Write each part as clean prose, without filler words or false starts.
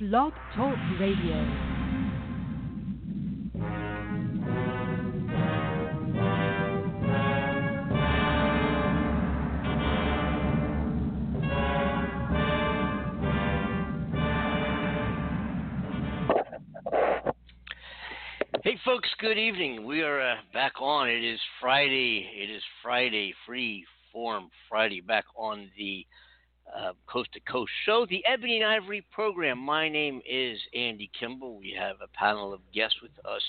Blog Talk Radio. Hey folks, good evening. We are back on. It is Friday, Free Form Friday, back on the Coast to Coast Show, the Ebony and Ivory Program. My name is Andy Kimball. We have a panel of guests with us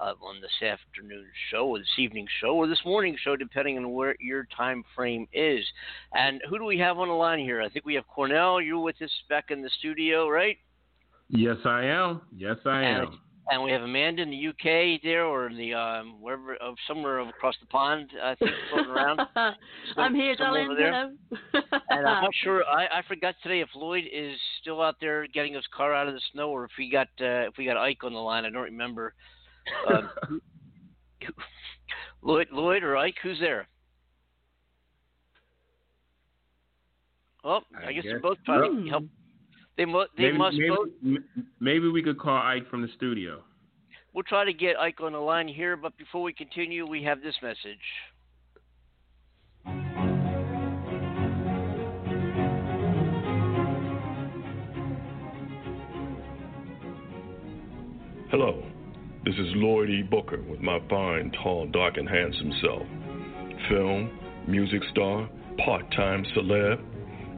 on this afternoon's show, or this evening's show, or this morning's show, depending on where your time frame is. And who do we have on the line here? I think we have Cornell. You're with us back in the studio, right? Yes, I am. And we have Amanda in the UK there, or in the wherever, somewhere across the pond, I think, floating around. I'm here, darling. And I'm not sure. I forgot today if Lloyd is still out there getting his car out of the snow, or if we got Ike on the line. I don't remember. Lloyd or Ike? Who's there? Well, I guess they're both probably help. Maybe we could call Ike from the studio. We'll try to get Ike on the line here, but before we continue, we have this message. Hello, this is Lloyd E. Booker with my fine, tall, dark, and handsome self. Film, music star, part-time celeb,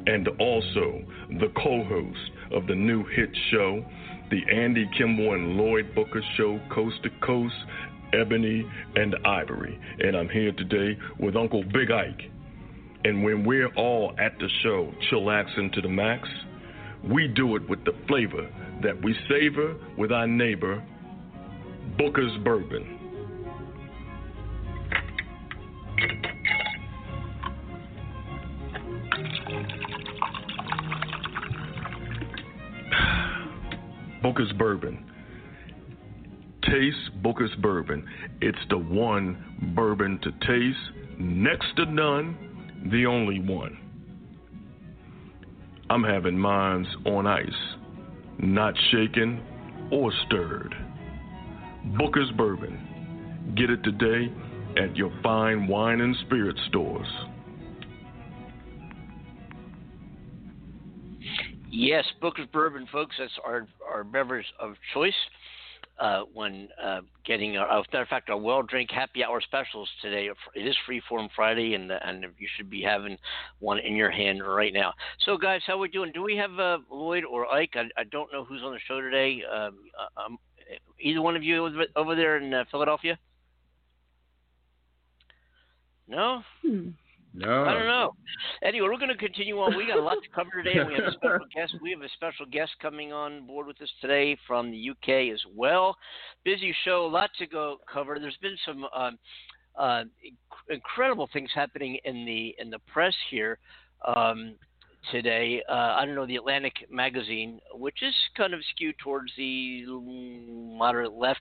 and also the co-host of the new hit show, the Andy Kimball and Lloyd Booker Show, Coast to Coast, Ebony and Ivory. And I'm here today with Uncle Big Ike. And when we're all at the show, chillaxing to the max, we do it with the flavor that we savor with our neighbor, Booker's Bourbon. Booker's Bourbon. Taste Booker's Bourbon. It's the one bourbon to taste, next to none, the only one. I'm having mines on ice, not shaken or stirred. Booker's Bourbon. Get it today at your fine wine and spirit stores. Yes, Booker's Bourbon, folks. That's our beverage of choice when getting our. As a matter of fact, our Well Drink Happy Hour specials today. It is Freeform Friday, and you should be having one in your hand right now. So, guys, how are we doing? Do we have Lloyd or Ike? I don't know who's on the show today. Either one of you over there in Philadelphia? No? No. I don't know. Anyway, we're going to continue on. We got a lot to cover today. And we have a special guest. We have a special guest coming on board with us today from the UK as well. Busy show, a lot to go cover. There's been some incredible things happening in the press here today. I don't know, the Atlantic magazine, which is kind of skewed towards the moderate left,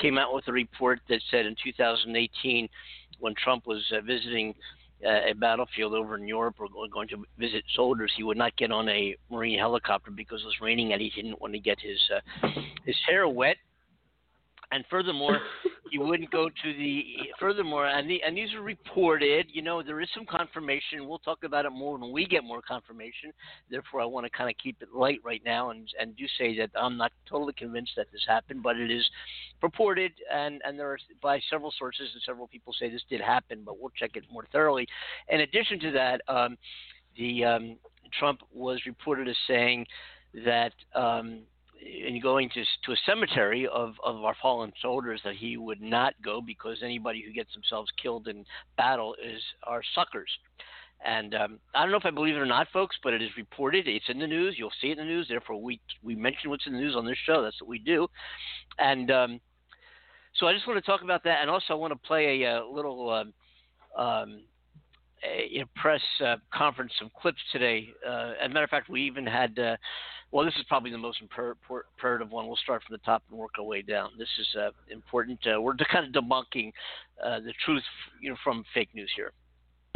came out with a report that said in 2018, when Trump was visiting a battlefield over in Europe, or going to visit soldiers, he would not get on a Marine helicopter because it was raining and he didn't want to get his hair wet. And furthermore, you wouldn't go to the. Furthermore, and these are reported. You know, there is some confirmation. We'll talk about it more when we get more confirmation. Therefore, I want to kind of keep it light right now and do say that I'm not totally convinced that this happened, but it is purported, and there are by several sources and several people say this did happen, but we'll check it more thoroughly. In addition to that, the Trump was reported as saying that. And going to a cemetery of our fallen soldiers, that he would not go because anybody who gets themselves killed in battle are suckers. And I don't know if I believe it or not, folks, but it is reported. It's in the news. You'll see it in the news. Therefore, we mention what's in the news on this show. That's what we do. And so I just want to talk about that. And also I want to play a little a press conference, some clips today. As a matter of fact, we even had well, this is probably the most imperative one. We'll start from the top and work our way down. This is important. We're kind of debunking the truth, from fake news here.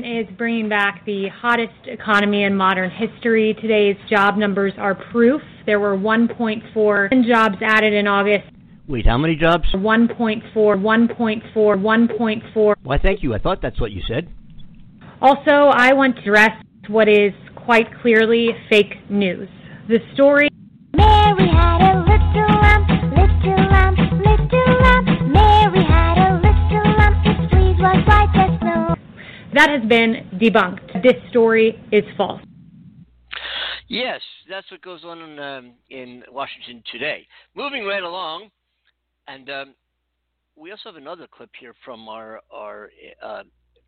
is bringing back the hottest economy in modern history. Today's job numbers are proof. There were 1.4 jobs added in August. Wait, how many jobs? 1.4. Why, thank you. I thought that's what you said. Also, I want to address what is quite clearly fake news. The story... Mary had a little lump. Mary had a little lump. Its sleeve was white as snow. That has been debunked. This story is false. Yes, that's what goes on in Washington today. Moving right along, and we also have another clip here from our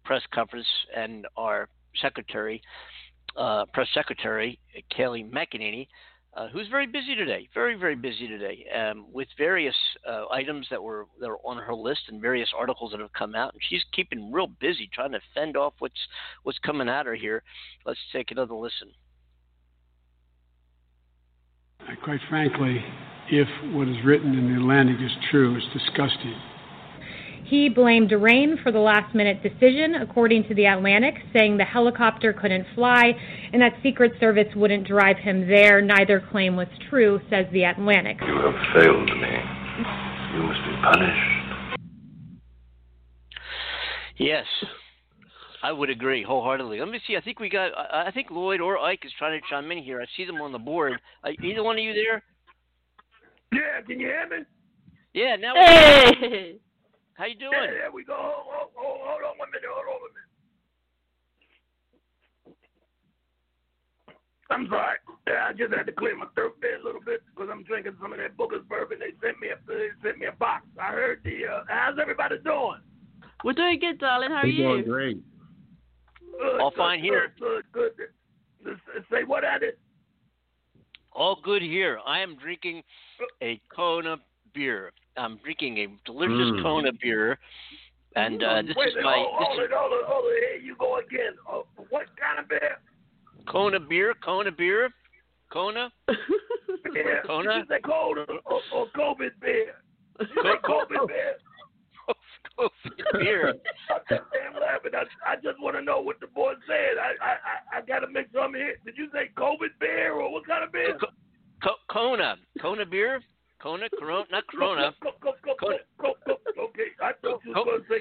press conference and our secretary, press secretary, Kayleigh McEnany, who's very busy today, with various items that were on her list and various articles that have come out. And she's keeping real busy trying to fend off what's coming at her here. Let's take another listen. Quite frankly, if what is written in the Atlantic is true, it's disgusting. He blamed rain for the last-minute decision, according to the Atlantic, saying the helicopter couldn't fly and that Secret Service wouldn't drive him there. Neither claim was true, says the Atlantic. You have failed me. You must be punished. Yes, I would agree wholeheartedly. Let me see. I think Lloyd or Ike is trying to chime in here. I see them on the board. Either one of you there? Yeah, can you hear me? Yeah, now. Hey! How you doing? Yeah, there we go. Hold on one minute. I'm sorry. Yeah, I just had to clear my throat there a little bit because I'm drinking some of that Booker's Bourbon. They sent me a box. I heard the, how's everybody doing? We're doing good, darling. How are you? We're doing great. Good, all good, fine good, here. Good. Just say what I did. All good here. I am drinking a Kona beer. I'm drinking a delicious Kona beer, and Here you go again. What kind of beer? Kona beer. Yeah. Kona. Is that Kona or COVID beer? COVID beer. COVID beer. I just want to know what the boy said. I gotta make sure I'm here. Did you say COVID beer or what kind of beer? Kona beer. Corona, not Corona. Okay, I thought you were going to say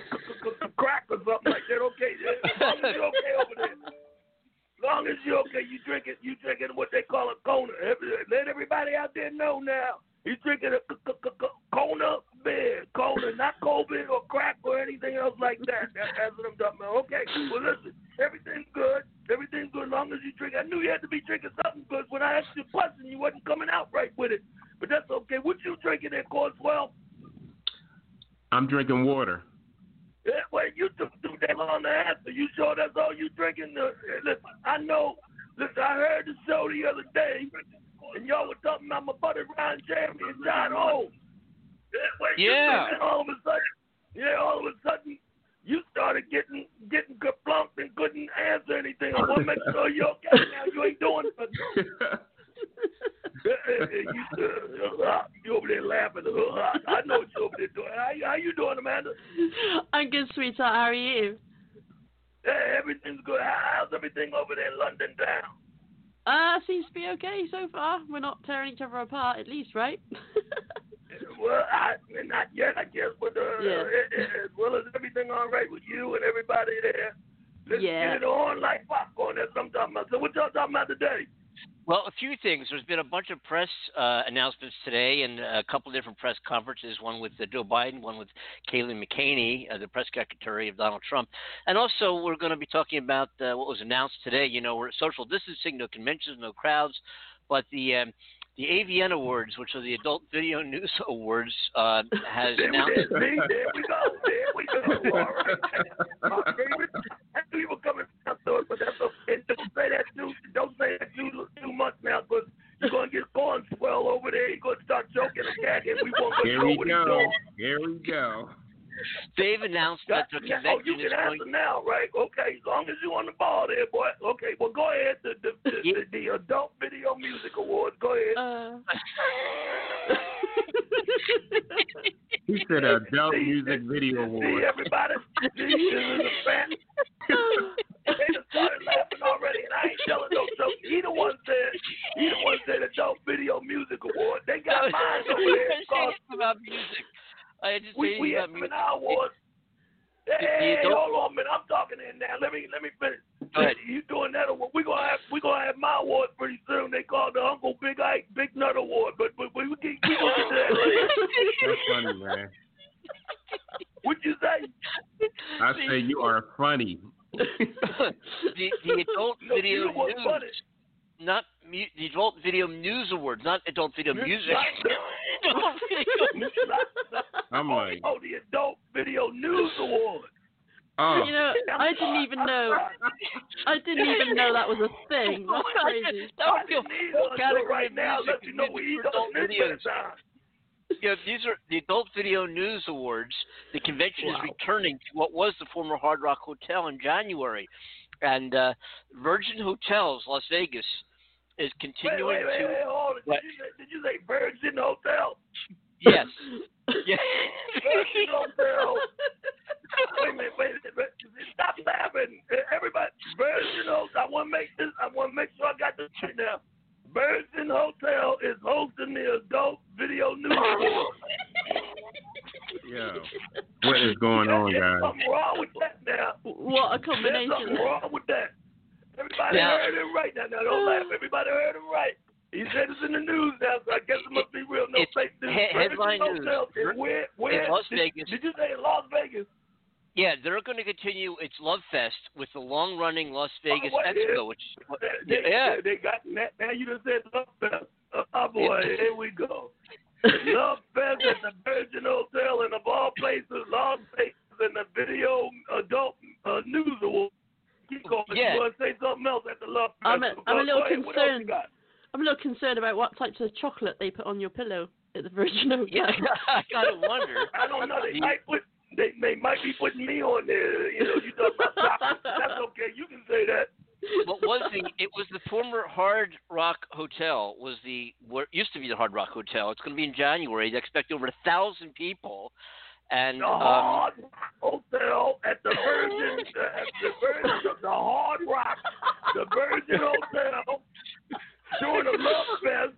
crack or something like that. Okay, as long as you're okay over there. As long as you're okay, you drinking what they call a Kona. Let everybody out there know now. He's drinking a Kona beer. Kona, not COVID or crack or anything else like that. That's what I'm talking about. Okay, well, listen, everything's good as long as you drink. I knew you had to be drinking something good. When I asked you a question, you wasn't coming out right with it. But that's okay. What you drinking there, Corswell? I'm drinking water. Yeah, well, you took too damn long to answer. You sure that's all you drinking? Listen, I know. Listen, I heard the show the other day, and y'all were talking about my buddy Ron Jeremy and John Holmes. Yeah. All of a sudden, you started getting kaplumped and couldn't answer anything. I want to make sure you're okay now. You ain't doing nothing. You over there laughing. I know what you're over there doing. How you doing, Amanda? I'm good, sweetheart. How are you? Hey, everything's good. How's everything over there in London town? Seems to be okay so far. We're not tearing each other apart, at least, right? Well, not yet, I guess. But as well, is everything all right with you and everybody there? Let's get it on like popcorn. That's what I'm talking about. So what y'all talking about today? Well, a few things. There's been a bunch of press announcements today and a couple of different press conferences, one with Joe Biden, one with Kayleigh McEnany, the press secretary of Donald Trump. And also we're going to be talking about what was announced today. You know, we're social distancing, no conventions, no crowds, but the AVN Awards, which are the Adult Video News Awards, has announced. There we go. All right. My favorite. We were coming down to it, but that's okay. Don't say that too much now, because you're going to get Cornswell over there. You're going to start joking and gagging. We won't know what he's doing. Here we go. They've announced that the convention is going. You can answer now, right? Okay, as long as you're on the ball there, boy. Okay, well, go ahead. The Adult Video Music Awards. Go ahead. He said Adult Music Video Awards. See, everybody? This is a fan. music award. They got mine over there. We have an award. Hey, hold on a minute. I'm talking in now. Let me finish. You doing that award? We gonna have my award pretty soon. They call the Uncle Big Ike Big Nut Award. But we gonna get that later. That's funny, man. What'd you say? I say you are funny. The adult video news, the adult video news awards, not adult video music. I'm like, oh, the adult video news award. Oh. You know, I didn't even know that was a thing. That's crazy. That would be a category right now. Let you know we adult videos. Yeah, these are the Adult Video News Awards. The convention is returning to what was the former Hard Rock Hotel in January, and Virgin Hotels, Las Vegas, is continuing to. Wait, hold on. Did you say Virgin Hotel? Yes. Yes. Virgin Hotel. Wait a minute. Stop laughing, everybody. Virgin Hotel. I want to make sure I got this right now. Virgin Hotel is hosting the Adult Video News Awards. Yeah. What is going on, guys? There's something wrong with that now. What a combination. There's something wrong with that. Everybody heard it right now. Now, don't laugh. Everybody heard it right. He said it's in the news now, so I guess it must be real. No fake news. Headline Virgin Hotel news. Where? In Las Vegas. Did you say in Las Vegas? Yeah, they're going to continue its Love Fest with the long-running Las Vegas Expo. They got that. Now you just said Love Fest. Oh, boy, here we go. Love Fest at the Virgin Hotel and, of all places, Las Vegas and the Video Adult News Award. Keep going. Yeah. You want to say something else at the Love Fest? I'm a little concerned. I'm a little concerned about what types of chocolate they put on your pillow at the Virgin Hotel. Yeah, I kind of wonder. I don't know. They might be putting me on there, you know. That's okay. You can say that. It was the former Hard Rock Hotel. Used to be the Hard Rock Hotel. It's going to be in January. They expect over 1,000 people. And the Hard Rock Hotel at the Virgin, the Hard Rock, the Virgin Hotel doing a Love Fest.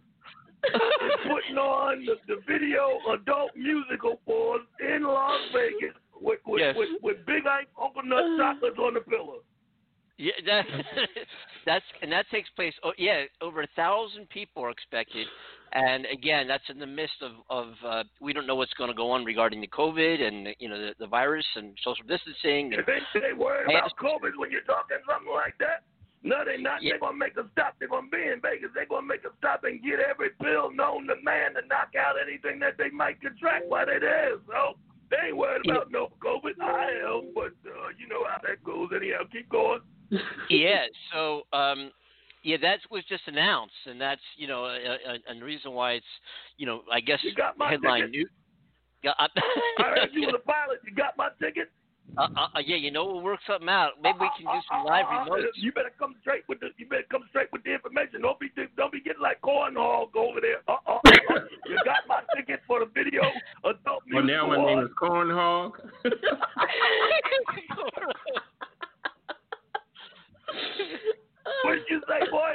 Putting on the Video Adult Music Awards in Las Vegas with Big Ike Uncle Nut chocolates on the pillow. Yeah, that takes place. Oh, yeah, over 1,000 people are expected, and again, that's in the midst of we don't know what's going to go on regarding the COVID and the virus and social distancing. And they worry about COVID when you're talking something like that. No, they're not. Yeah. They're going to make a stop. They're going to be in Vegas. They're going to make a stop and get every pill known to man to knock out anything that they might contract while they're there. So they ain't worried about no COVID. I am, but you know how that goes. Anyhow, keep going. Yeah, so, that was just announced, and that's, and the reason why it's, I guess you got my headline news. I heard you were a pilot. You got my ticket? We'll work something out. Maybe we can do some live remotes. You better come straight with the information. Don't be getting like cornhog over there. You got my ticket for the Video Adult Music Award. Well, now my name is Cornhog. What did you say, boy?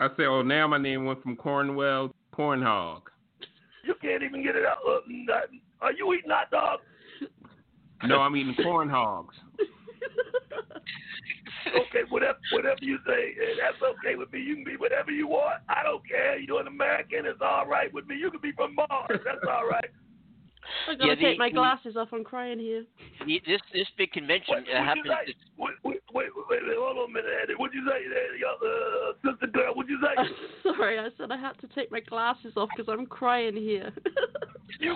I said, oh, now my name went from Cornwell to Cornhog. You can't even get it out. Are you eating hot dogs? No, I'm eating corn hogs. Okay, whatever you say, that's okay with me. You can be whatever you want. I don't care. You're an American. It's all right with me. You can be from Mars. That's all right. I'm going to take my glasses off. I'm crying here. This big convention happens. Wait, hold on a minute, Andy. What'd you say, sister girl? What'd you say? Sorry, I said I had to take my glasses off because I'm crying here. You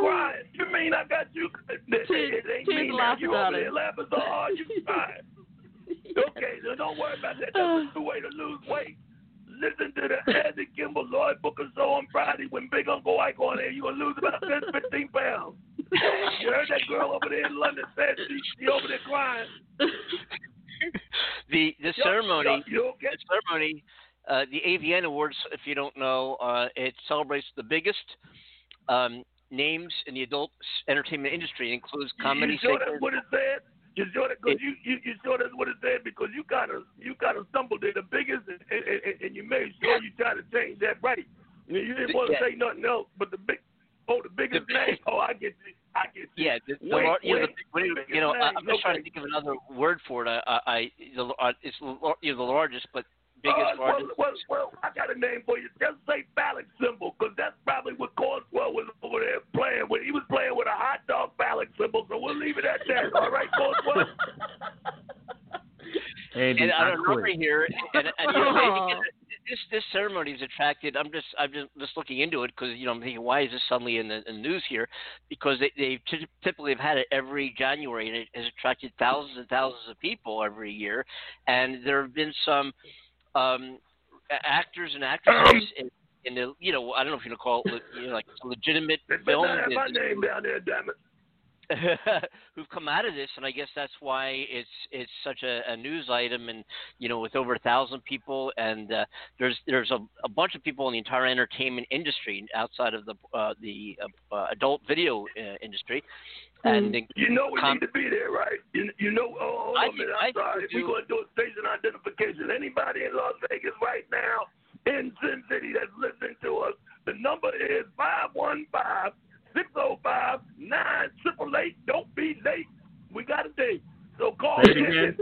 crying? You mean I got you? It ain't me now. You over there laughing so hard, you crying. Yeah. Okay, so don't worry about that. That's the way to lose weight. Listen to the Andy Kimball Lloyd Booker show on Friday when Big Uncle Ike on there. You're going to lose about 10, 15 pounds. You heard that girl over there in London said she over there crying. The ceremony, the AVN Awards, if you don't know, it celebrates the biggest names in the adult entertainment industry. It includes comedy. You sure that's what it said? You sure that you sure that's what it said? Because you kind of stumbled at the biggest, and you made sure you tried to change that right. You didn't want to say nothing else, but the biggest name. Oh, I get. Yeah, the name. I'm just trying to think of another word for it. You're the largest, but biggest. Well, I got a name for you. Just say phallic symbol, because that's probably what Corswell was over there playing with. He was playing with a hot dog phallic symbol, so we'll leave it at that. All right, Corswell. And I don't remember here. And this ceremony is attracted. I'm just looking into it because I'm thinking, why is this suddenly in the news here? Because they typically have had it every January, and it has attracted thousands and thousands of people every year. And there have been some actors and actresses in the I don't know if you want to call it like legitimate film. My name down there, damn it. Who've come out of this, and I guess that's why it's such a news item, and with over 1,000 people, and there's a bunch of people in the entire entertainment industry outside of the adult video industry, and we need to be there, right? We're going to do a station identification. Anybody in Las Vegas right now in Sin City that's listening to us, the number is 515. 605-9888. Don't be late. We got a date. So call in.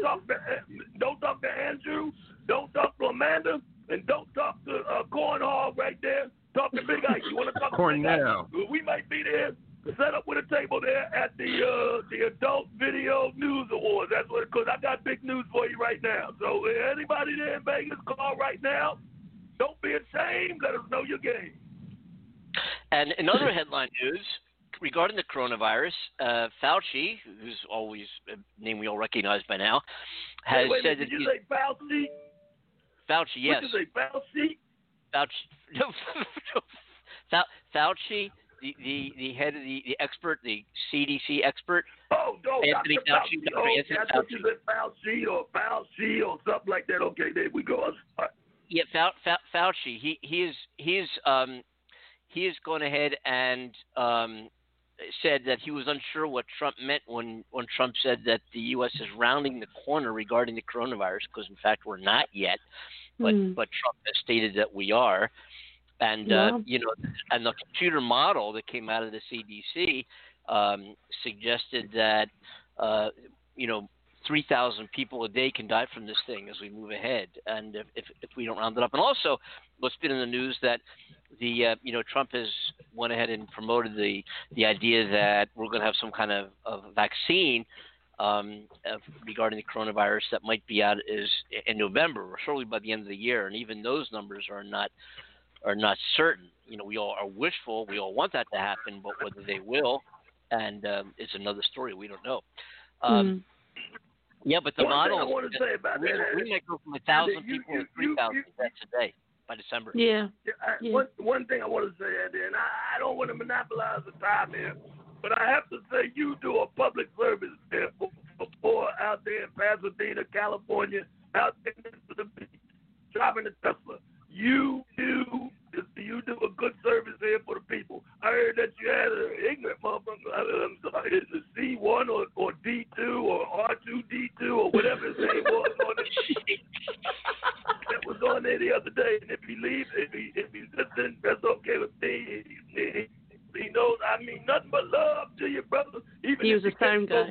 Don't talk to Andrew. Don't talk to Amanda. And don't talk to Cornhall right there. Talk to Big Ike. You want to talk to Cornell? We might be there. Set up with a table there at the Adult Video News Awards. That's what. Because I got big news for you right now. So anybody there in Vegas, call right now. Don't be ashamed. Let us know your game. And in other headline news regarding the coronavirus, Fauci, who's always a name we all recognize by now, has said that. Did you say Fauci? Fauci, yes. Did you say Fauci? Fauci, no. Fauci, the head of the expert, the CDC expert. Oh, no, Anthony Fauci. That's what you said, Fauci or something like that. Okay, there we go. Yeah, Fauci. He has gone ahead and said that he was unsure what Trump meant when Trump said that the U.S. is rounding the corner regarding the coronavirus, because, in fact, we're not yet. But Trump has stated that we are. And, and the computer model that came out of the CDC suggested that, 3,000 people a day can die from this thing as we move ahead, and if we don't round it up. And also, what's been in the news that Trump has went ahead and promoted the idea that we're going to have some kind of vaccine regarding the coronavirus that might be out in November, or surely by the end of the year. And even those numbers are not certain. We all are wishful. We all want that to happen, but whether they will, and it's another story. We don't know. Yeah, but the model. I want to say about that. We might go from 1,000 people to 3,000 deaths a day by December. Yeah. One thing I want to say, Andy, and I don't want to monopolize the time here, but I have to say you do a public service there for out there in Pasadena, California, out there to the beach, driving a Tesla. You do a good service here for the people. I heard that you had an ignorant motherfucker. I'm sorry, is it C1 or D2 or R2D2 or whatever his name was on it? That was on there the other day. And if he leaves, if he listens, that's okay with me. He knows I mean nothing but love to your brother. Even he was a sound guy.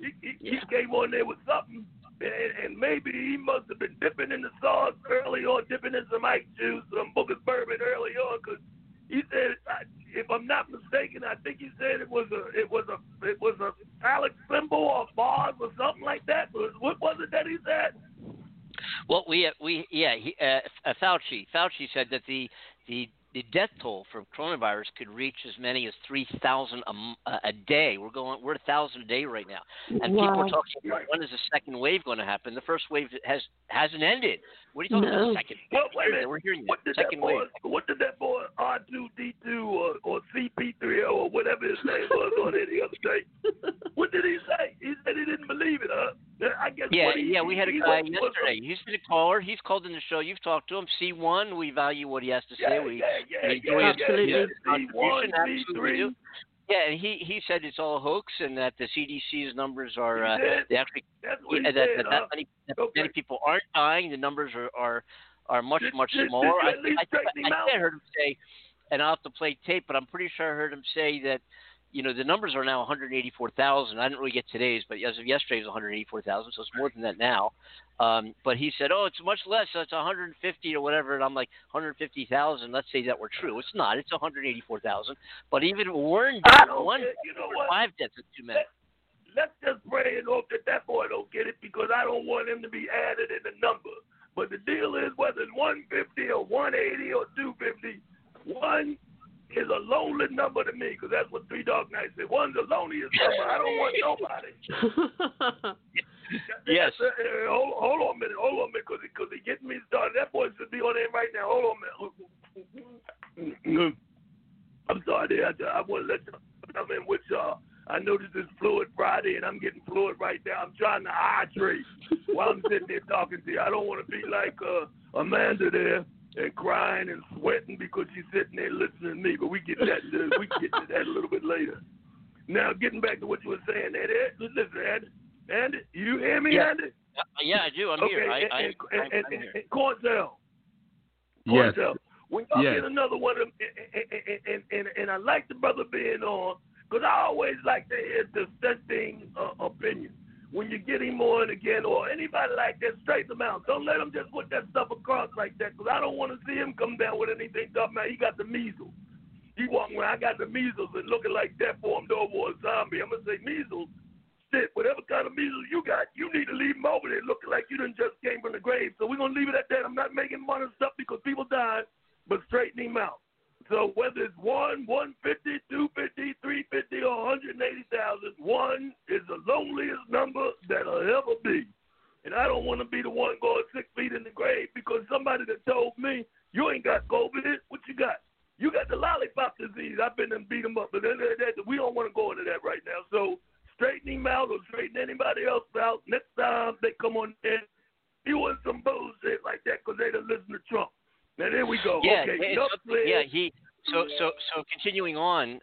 He came on there with something. And maybe he must have been dipping in the sauce early on, dipping in some Ike juice, some Booker's Bourbon early on, because he said, if I'm not mistaken, I think he said it was a phallic symbol or Mars or something like that. What was it that he said? Well, Fauci said that the death toll from coronavirus could reach as many as 3,000 a day. We're 1,000 a day right now, and people are talking about when is the second wave going to happen? The first wave hasn't ended. What are you talking about? The second wave? Well, wait a minute. We're hearing what the second wave. What did that boy R2D2 or CP3O or whatever his name was on there the other day? What did he say? He said he didn't believe it. I guess. Yeah. We had a guy yesterday. He's been a caller. He's called in the show. You've talked to him. C1. We value what he has to say. Yeah, he said it's all a hoax and that the CDC's numbers are they actually that many people aren't dying. The numbers are are much, much smaller. I heard him say, and I'll have to play tape, but I'm pretty sure I heard him say that, you know, the numbers are now 184,000. I didn't really get today's, but as of yesterday, it was 184,000, so it's more than that now. But he said, oh, it's much less. So it's 150 or whatever. And I'm like, 150,000. Let's say that were true. It's not. It's 184,000. But even we're down one, you know, 5 deaths in 2 minutes. Let's just pray and hope that that boy don't get it, because I don't want him to be added in the number. But the deal is, whether it's 150 or 180 or 250, one is a lonely number to me, because that's what Three Dog Night said. One's the loneliest number. I don't want nobody. Yes. Hold on a minute, because he's getting me started. That boy should be on there right now. Hold on a minute. I'm sorry, I want to let you come in with y'all. I know this is Fluid Friday, and I'm getting fluid right now. I'm trying to hydrate while I'm sitting there talking to you. I don't want to be like Amanda there and crying and sweating because she's sitting there listening to me. But we get to that a little bit later. Now, getting back to what you were saying, listen, Andy, you hear me, yeah. Andy? Yeah, I do. I'm okay, here. And Cornell. Yes. When y'all get another one of them, and I like the brother being on, because I always like to hear dissenting opinion. When you get him on again, or anybody like that, straighten them out. Don't let him just put that stuff across like that, because I don't want to see him come down with anything talking about he got the measles. He walking around, I got the measles, and looking like that formed over a zombie. I'm going to say, measles, shit, whatever kind of measles you got, you need to leave him over there looking like you done just came from the grave. So we're going to leave it at that. I'm not making fun of stuff because people died, but straighten him out. So whether it's 1, 150, 250, 350, or 180,000, one is the loneliest number that'll ever be. And I don't want to be the one going 6 feet in the grave, because somebody that told me, you ain't got COVID, what you got? You got the lollipop disease. I've been and beat them up. But we don't want to go into that right now. So straighten him out or straighten anybody else out. Next time they come on in, he wants some bullshit like that because they done listen to Trump. Now, there we go. Yeah, okay. So continuing on,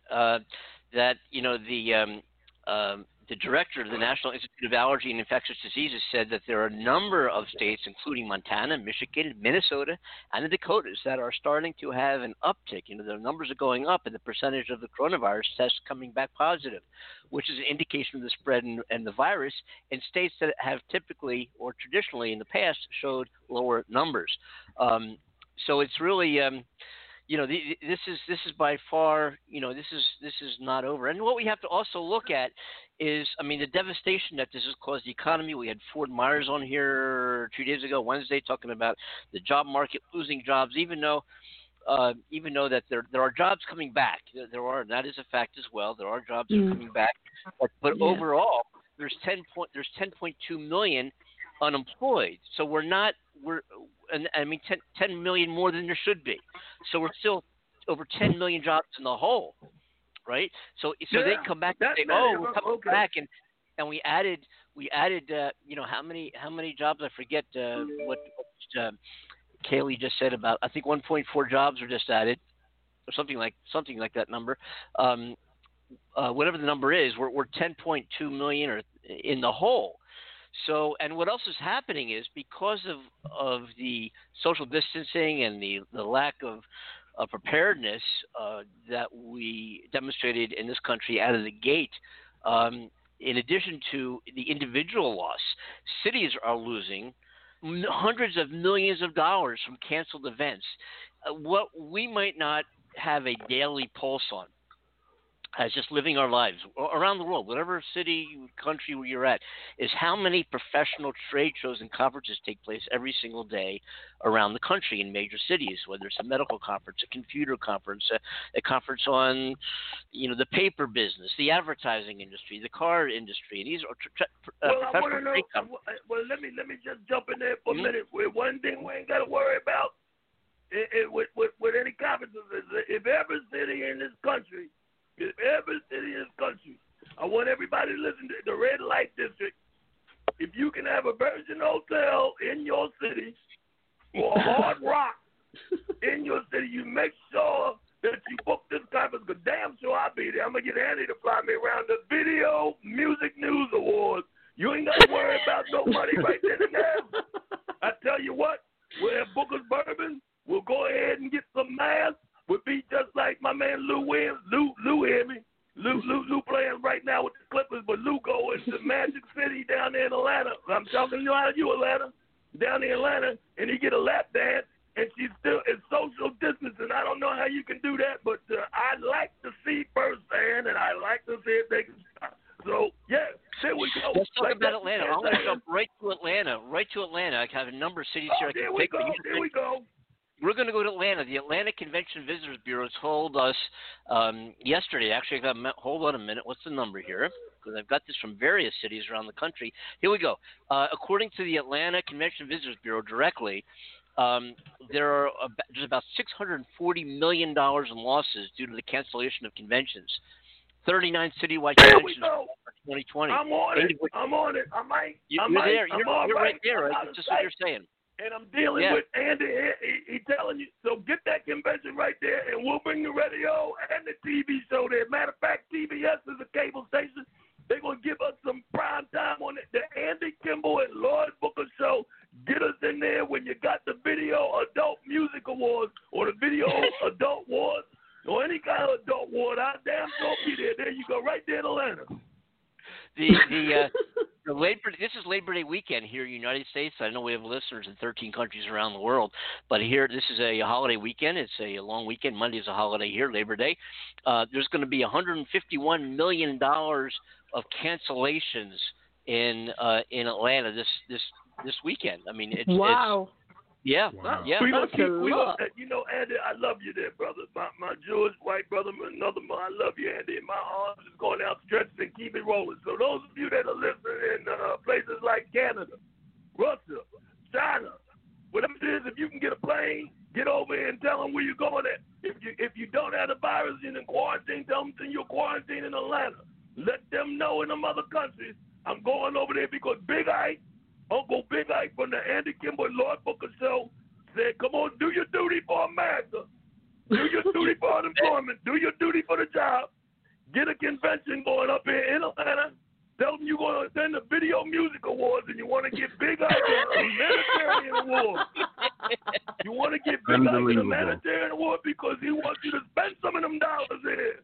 that, you know, the director of the National Institute of Allergy and Infectious Diseases said that there are a number of states, including Montana, Michigan, Minnesota, and the Dakotas, that are starting to have an uptick. You know, the numbers are going up and the percentage of the coronavirus tests coming back positive, which is an indication of the spread and the virus in states that have typically or traditionally in the past showed lower numbers. So it's really, you know, this is by far, you know, this is not over. And what we have to also look at is, I mean, the devastation that this has caused the economy. We had Ford Myers on here 2 days ago, Wednesday, talking about the job market, losing jobs, even though that there are jobs coming back. There are, and that is a fact as well. There are jobs that are coming back, but overall, there's 10.2 million unemployed. So we're 10 million more than there should be. So we're still over 10 million jobs in the hole, right? So they come back and say, we're coming back, and we added you know, how many jobs? I forget what Kayleigh just said about, I think 1.4 jobs were just added, or something like that number. Whatever the number is, we're 10.2 million or in the hole. So, and what else is happening is, because of the social distancing and the lack of preparedness that we demonstrated in this country out of the gate, in addition to the individual loss, cities are losing hundreds of millions of dollars from canceled events. What we might not have a daily pulse on, as just living our lives around the world, whatever city, country where you're at, is how many professional trade shows and conferences take place every single day around the country in major cities, whether it's a medical conference, a computer conference, a conference on, you know, the paper business, the advertising industry, the car industry. These are professional trade conferences. Well, let me just jump in there for a minute. One thing we ain't got to worry about with any conferences is if every city in this country – if every city in this country, I want everybody to listen to the red light district. If you can have a Virgin Hotel in your city or a Hard Rock in your city, you make sure that you book this conference, because damn sure I'll be there. I'm going to get Andy to fly me around the Video Music News Awards. You ain't got to worry about nobody right then and there. I tell you what, we'll have Booker's Bourbon. like my man Lou Williams. Lou hear me? Lou playing right now with the Clippers, but Lou goes to Magic City down there in Atlanta. I'm talking to you out of Atlanta, down in Atlanta, and he get a lap dance, and she's still in social distancing. I don't know how you can do that, but I like to see firsthand, and I like to see if they can stop. So, yeah, there we go. Let's talk about Atlanta. I'm going to jump right to Atlanta. I have a number of cities here I can pick. There we go. We're going to go to Atlanta. The Atlanta Convention Visitors Bureau told us yesterday. Actually, hold on a minute. What's the number here? Because I've got this from various cities around the country. Here we go. According to the Atlanta Convention Visitors Bureau directly, there's about $640 million in losses due to the cancellation of conventions. 39 citywide conventions for 2020. I'm on it. You're right there. Right? That's just what you're saying. And I'm dealing with Andy. He's telling you, so get that convention right there, and we'll bring the radio and the TV show there. Matter of fact, TBS is a cable station. They're going to give us some prime time on it. The Andy Kimball and Lloyd Booker show. Get us in there when you got the Video Adult Music Awards or the Video Adult Awards or any kind of adult award. I damn sure be there. There you go, right there in Atlanta. The this is Labor Day weekend here in the United States. I know we have listeners in 13 countries around the world, but here this is a holiday weekend. It's a long weekend. Monday is a holiday here, Labor Day. There's going to be $151 million of cancellations in Atlanta this weekend. I mean, it's you know, Andy, I love you there, brother. My Jewish white brother, another man, I love you, Andy. My arms is going outstretched and keep it rolling. So those of you that are listening in places like Canada, Russia, China, whatever it is, if you can get a plane, get over here and tell them where you're going at. If you don't have the virus and in quarantine, tell them you're quarantined in Atlanta. Let them know in them other countries, I'm going over there because Big Ike, Uncle Big Ike from the Andy Kimball Lloyd Booker show said, come on, do your duty for America. Do your duty for unemployment. Do your duty for the job. Get a convention going up here in Atlanta. Tell them you're going to attend the Video Music Awards and you want to get Big Ike a humanitarian award. You want to get Big Ike a humanitarian award because he wants you to spend some of them dollars in.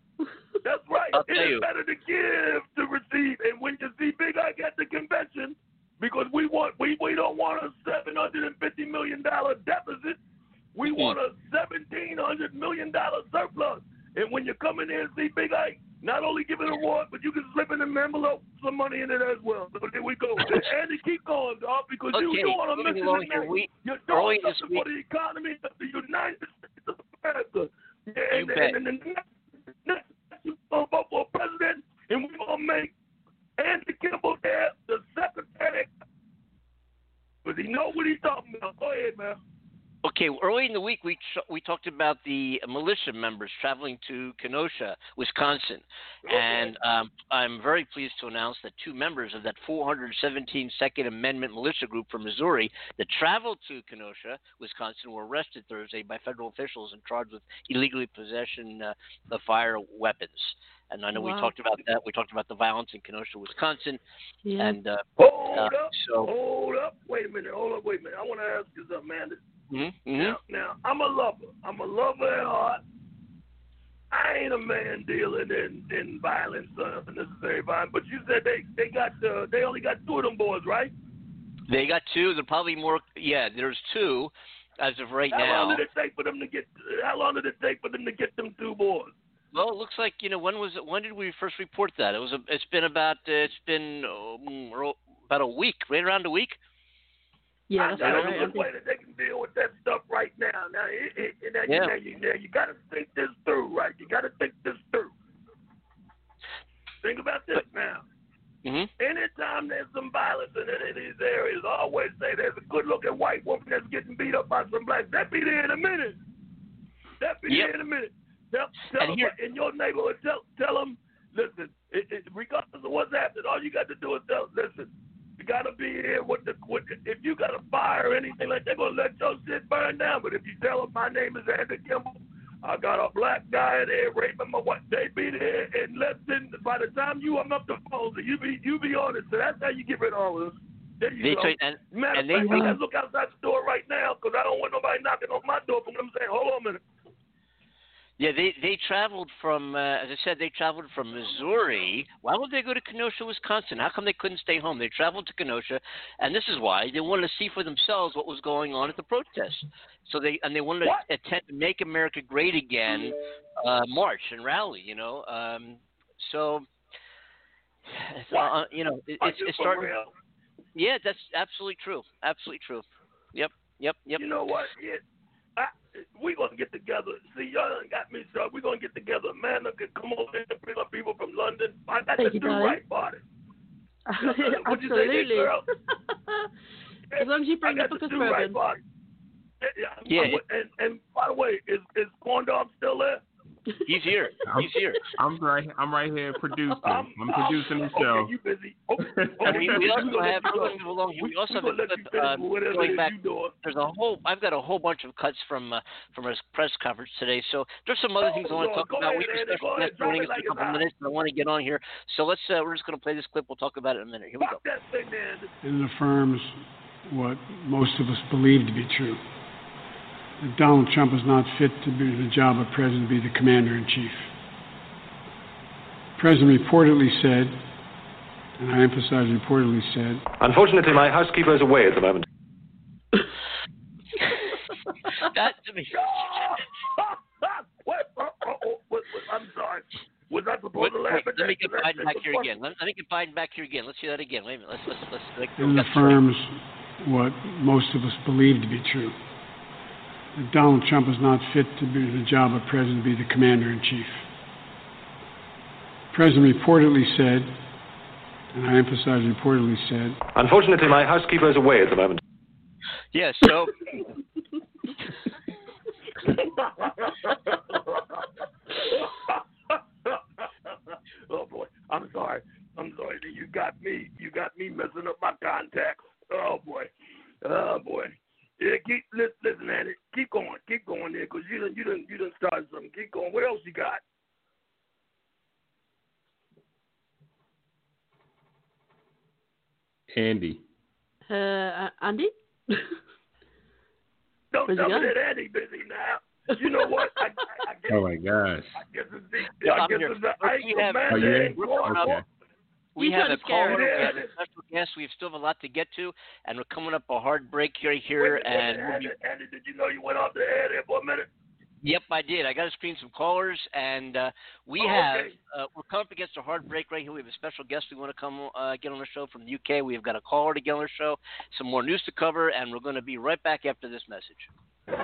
That's right. It is better to give to receive. And when you see Big Ike at the convention, because we don't want a $750 million deficit. We want a $1,700 million surplus. And when you come in there and see Big Ike, not only give an award, but you can slip in an envelope some money in it as well. So there we go. Andy, keep going, dog, because you want to mention the you're doing something for the economy of the United States of America. And you're going to vote for a president, and we're going to make Andy Kimball there, the secretary, but he knows what he's talking about. Go ahead, man. Okay, early in the week, we talked about the militia members traveling to Kenosha, Wisconsin, and I'm very pleased to announce that two members of that 417 Second Amendment militia group from Missouri that traveled to Kenosha, Wisconsin, were arrested Thursday by federal officials and charged with illegally possession of fire weapons. And I know we talked about that. We talked about the violence in Kenosha, Wisconsin. Yeah. And Hold up, wait a minute. I want to ask you something, Amanda. Mm-hmm. Now, I'm a lover. I'm a lover at heart. I ain't a man dealing in violence, necessary violence. But you said they only got two of them boys, right? They got two. They're probably more. Yeah, there's two as of right now. How long did it take for them to get them two boys? Well, it looks like when did we first report that? It's been about a week, right around a week. Yeah, I don't know what way that they can deal with that stuff right now. You got to think this through, right? You got to think this through. Think about this now. Mm-hmm. Anytime there's some violence in any of these areas, I always say there's a good-looking white woman that's getting beat up by some blacks. That be there in a minute. Tell them in your neighborhood, tell them, listen, regardless of what's happening, all you got to do is tell them, listen, you got to be here if you got a fire or anything like that, they're going to let your shit burn down. But if you tell them, my name is Andy Kimball, I got a black guy in there raping my wife, they be there and by the time you hung up the phone, you be honest. So that's how you get rid of all of this. Matter of fact, I got to look outside the door right now because I don't want nobody knocking on my door. But I'm saying, hold on a minute. Yeah, they traveled from, as I said, they traveled from Missouri. Why would they go to Kenosha, Wisconsin? How come they couldn't stay home? They traveled to Kenosha, and this is why. They wanted to see for themselves what was going on at the protest. So they wanted to attend the Make America Great Again march and rally, you know. You know, it's starting. Yeah, that's absolutely true. Absolutely true. Yep. You know what? We're going to get together. See, y'all got me started. We're going to get together. Amanda can come over and pick up people from London. I got to do right by it. What'd you say, there, girl? As long as you bring the Booker's Bourbon. Right and by the way, is Corn Dog still there? He's here. I'm right here producing. I'm producing the show. Okay, you busy. I've got a whole bunch of cuts from his press coverage today. So there's some other things I want to talk about. We just joining us a couple minutes, and I want to get on here. So let's. We're just going to play this clip. We'll talk about it in a minute. Here we go. It affirms what most of us believe to be true. That Donald Trump is not fit to do the job of president, be the commander-in-chief. The president reportedly said, and I emphasize reportedly said, unfortunately, my housekeeper is away at the moment. That to me. I'm sorry. Was I supposed to laugh at that? Let me get Biden back here again. Let's hear that again. Wait a minute. Let's it affirms what most of us believe to be true. That Donald Trump is not fit to do the job of president, be the commander-in-chief. The president reportedly said, and I emphasize reportedly said, unfortunately, my housekeeper is away at the moment. Yes, yeah, so... Oh, boy. I'm sorry. You got me messing up my contacts. Oh, boy. Yeah, listen, Andy. Keep going there, because you done started something. Keep going. What else you got? Andy? Don't tell me that Andy busy now. You know what? I guess, oh, my gosh. I guess it's the Amanda. We have a caller, we have a special guest. We still have a lot to get to, and we're coming up a hard break here. Andy, did you know you went off the air there for a minute? Yep, I did. I got to screen some callers, and we're coming up against a hard break right here. We have a special guest we want to come get on the show from the UK. We've got a caller to get on the show, some more news to cover, and we're going to be right back after this message.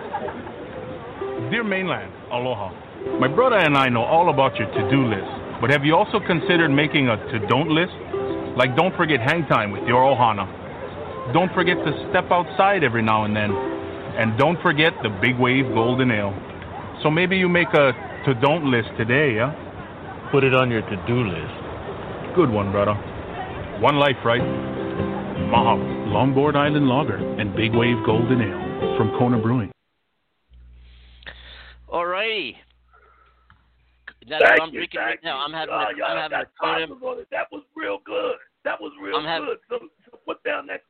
Dear Mainland, aloha. My brother and I know all about your to-do list. But have you also considered making a to-don't list? Like, don't forget hang time with your ohana. Don't forget to step outside every now and then. And don't forget the big wave golden ale. So maybe you make a to-don't list today, yeah? Put it on your to-do list. Good one, brother. One life, right? Mahalo. Longboard Island Lager and Big Wave Golden Ale from Kona Brewing. All righty. That's what I'm drinking right now. I'm having a Kona. That was real good. That was real good. So put down that.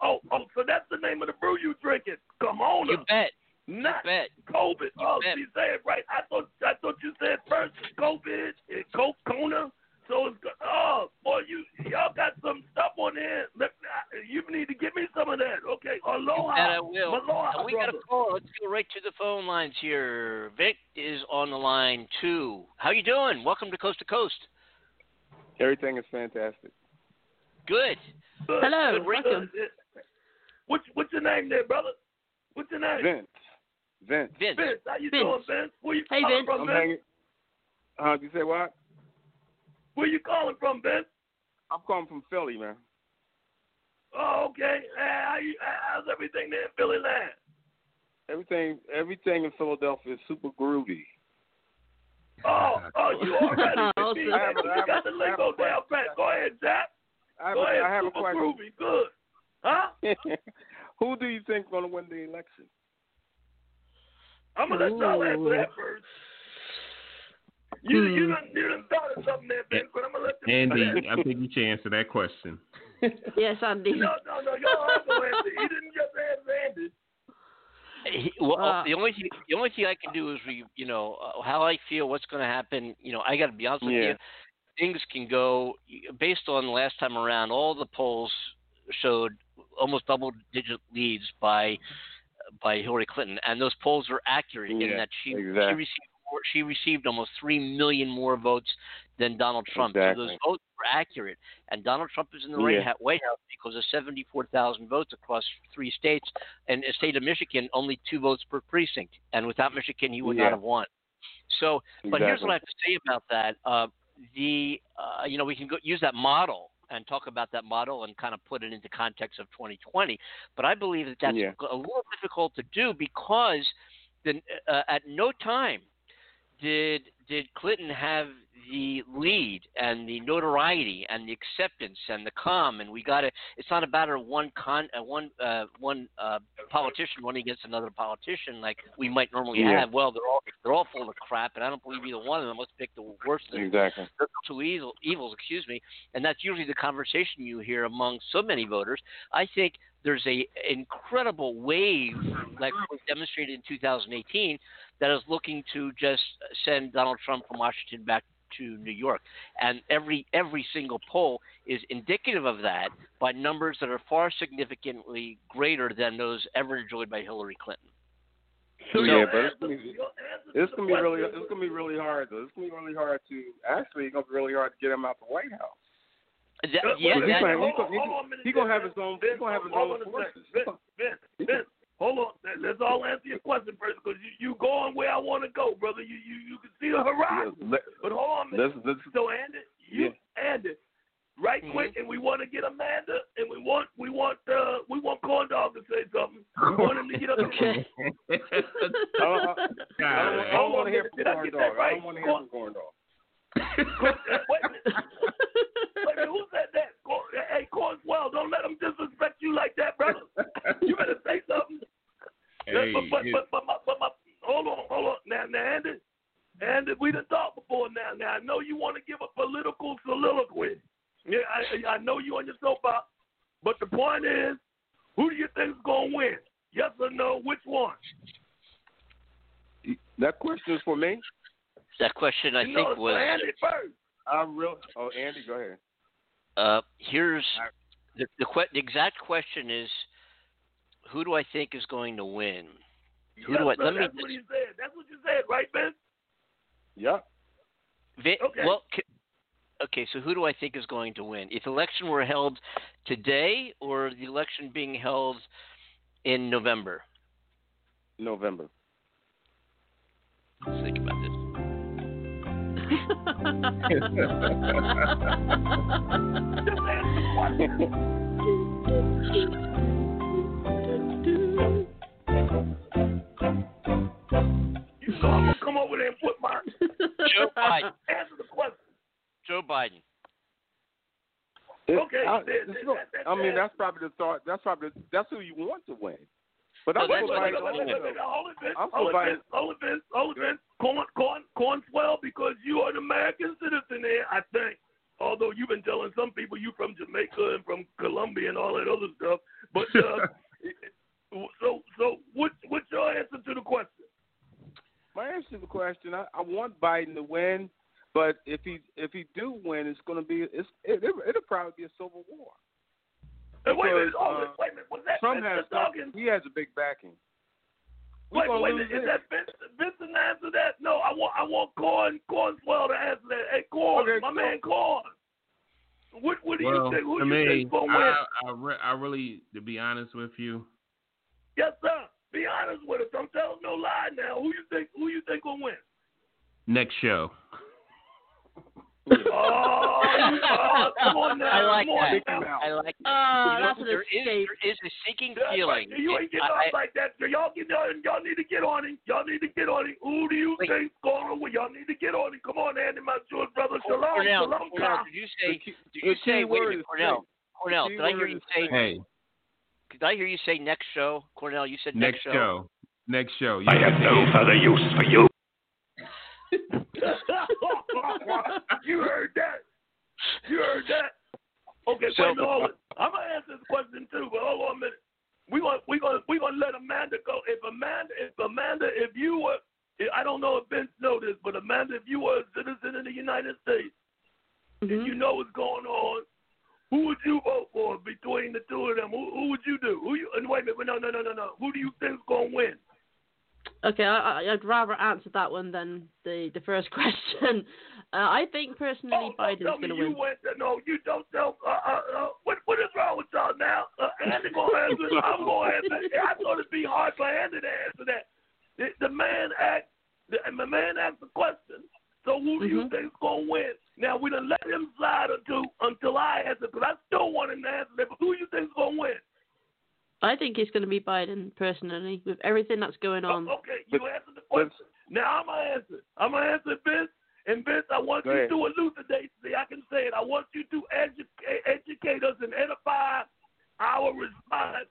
So that's the name of the brew you drinking. Kona. You bet. Not you bet. COVID. She said it right. I thought you said first COVID. It's Kona. So it's boy, y'all got some stuff on there. You need to give me some of that. Okay, aloha. And I will. Aloha, we got a call. Let's go right to the phone lines here. Vic is on the line too. How you doing? Welcome to Coast to Coast. Everything is fantastic. Good. Hello. Good. Welcome. What's your name there, brother? What's your name? Vince. How you doing, Vince? Where you calling from, Vince? Did you say what? Where you calling from, Ben? I'm calling from Philly, man. Oh, okay. How's everything there in Philly land? Everything in Philadelphia is super groovy. Oh, you already with me. You got the lingo down pat. Go ahead, Zach. I have super a question. Groovy, good. Huh? Who do you think's going to win the election? I'm going to let y'all answer that first. You done thought of something there, Ben, but I'm going to let you Andy, I think you should answer that question. Yes, Andy. No, y'all have to answer. He didn't just answer Andy. The only thing I can do is, how I feel, what's going to happen. I got to be honest with you. Things can go based on last time around. All the polls showed almost double-digit leads by Hillary Clinton, and those polls are accurate in that she received almost 3 million more votes than Donald Trump. Exactly. So those votes were accurate, and Donald Trump is in the White House because of 74,000 votes across three states, and the state of Michigan only 2 votes per precinct, and without Michigan he would not have won. So, but here's what I have to say about that. We can use that model and talk about that model and kind of put it into context of 2020. But I believe that's a little difficult to do because at no time did Clinton have the lead and the notoriety and the acceptance and the calm. And it's not a matter of one politician running against another politician like we might normally have. Well, they're all full of crap, and I don't believe either one of them. Let's pick the worst of them. Exactly. They're two evils, excuse me. And that's usually the conversation you hear among so many voters. I think there's a incredible wave, like was demonstrated in 2018, that is looking to just send Donald Trump from Washington back to New York. And every single poll is indicative of that by numbers that are far significantly greater than those ever enjoyed by Hillary Clinton. But it's going to be really hard to get him out the White House. He's going to have his own forces. Vince, hold on. Let's all answer your question first, because you're going where I want to go, brother. You can see the horizon. But hold on a minute. So, Andy, right quick, and we want to get Amanda, and we want Corn Dog to say something. We want him to get up. Okay. I don't want to hear from Corn Dog. I don't want to hear from Corn Dog. Wait a minute, who said that? Hey, Corswell, don't let them disrespect you like that, brother. You better say something. Hey, hold on. Now, Andy, we done talked before now. Now, I know you want to give a political soliloquy. Yeah, I know you on your soapbox, but the point is, who do you think's going to win? Yes or no? Which one? That question is for me. That question, I think, was Andy first. Andy, go ahead. Here's the exact question is, who do I think is going to win? That's what you said, right, Ben? Yeah. Okay, so who do I think is going to win? If the election were held today, or the election being held in November? November. Let's think about this. You saw I'm gonna come over there and put my Joe Biden. Answer the question. Joe Biden. That's probably the thought. That's who you want to win. But I'm so glad. Hold it, Vince. Corn swell, because you are an American citizen here, I think. Although you've been telling some people you from Jamaica and from Colombia and all that other stuff. But so what's your answer to the question? My answer to the question, I want Biden to win, but if he do win, it's going to be it'll probably be a civil war. Because, wait a minute. Was that Trump has a big backing. Wait a minute. Is that Vincent answer that? No, I want Corn Swell to answer that. Hey, Corn, okay, man, Corn. What do you think? I really, to be honest with you. Yes, sir. Be honest with us. I'm telling no lie now. Who you think will win? Next show. I like that. There is a sinking feeling. You ain't getting off like that. Y'all need to get on it. Who do you think's going to win? Y'all need to get on it. Come on, Andy, my Jewish brother. Shalom. Did you say wait, Cornell? Cornell, did I hear you say? Hey. Did I hear you say next show? Cornell, you said next show. Next show. I have no further use for you. You heard that. Okay, so, I'm going to answer this question too, but hold on a minute. We're gonna let Amanda go. If Amanda, if you were, I don't know if Vince noticed, but Amanda, if you were a citizen of the United States, mm-hmm. and you know what's going on, who would you vote for between the two of them? Who would you do? Wait a minute, no. Who do you think's gonna win? Okay, I'd rather answer that one than the first question. I think personally Biden's going to win. What is wrong with y'all now? Andy going to answer it. I'm going to answer it. I thought it'd be hard for Andy to answer that. The man asked the question. So who do you think is going to win? Now, we done let him slide until I answer, because I still want him to answer that. But who do you think is going to win? I think it's going to be Biden, personally, with everything that's going on. Okay, you answered the question. Now I'm going to answer. I'm going to answer Vince. And Vince, I want you to elucidate. See, I can say it. I want you to educate us and edify our response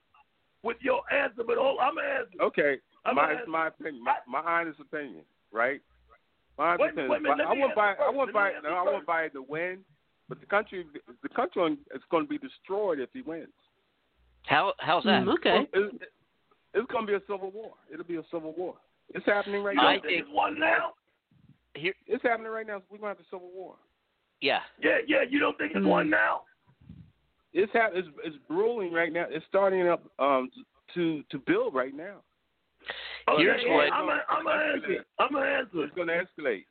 with your answer. But I'm going to answer. Okay, it's my opinion. My honest opinion, right? My honest opinion. I want Biden to win, but the country is going to be destroyed if he wins. How's that? Okay. It's going to be a civil war. It'll be a civil war. It's happening right now. It's happening right now. We're going to have a civil war. Yeah. Yeah. You don't think it's one now? It's brewing right now. It's starting up to build right now. Okay. I'm going to answer. It's going to escalate.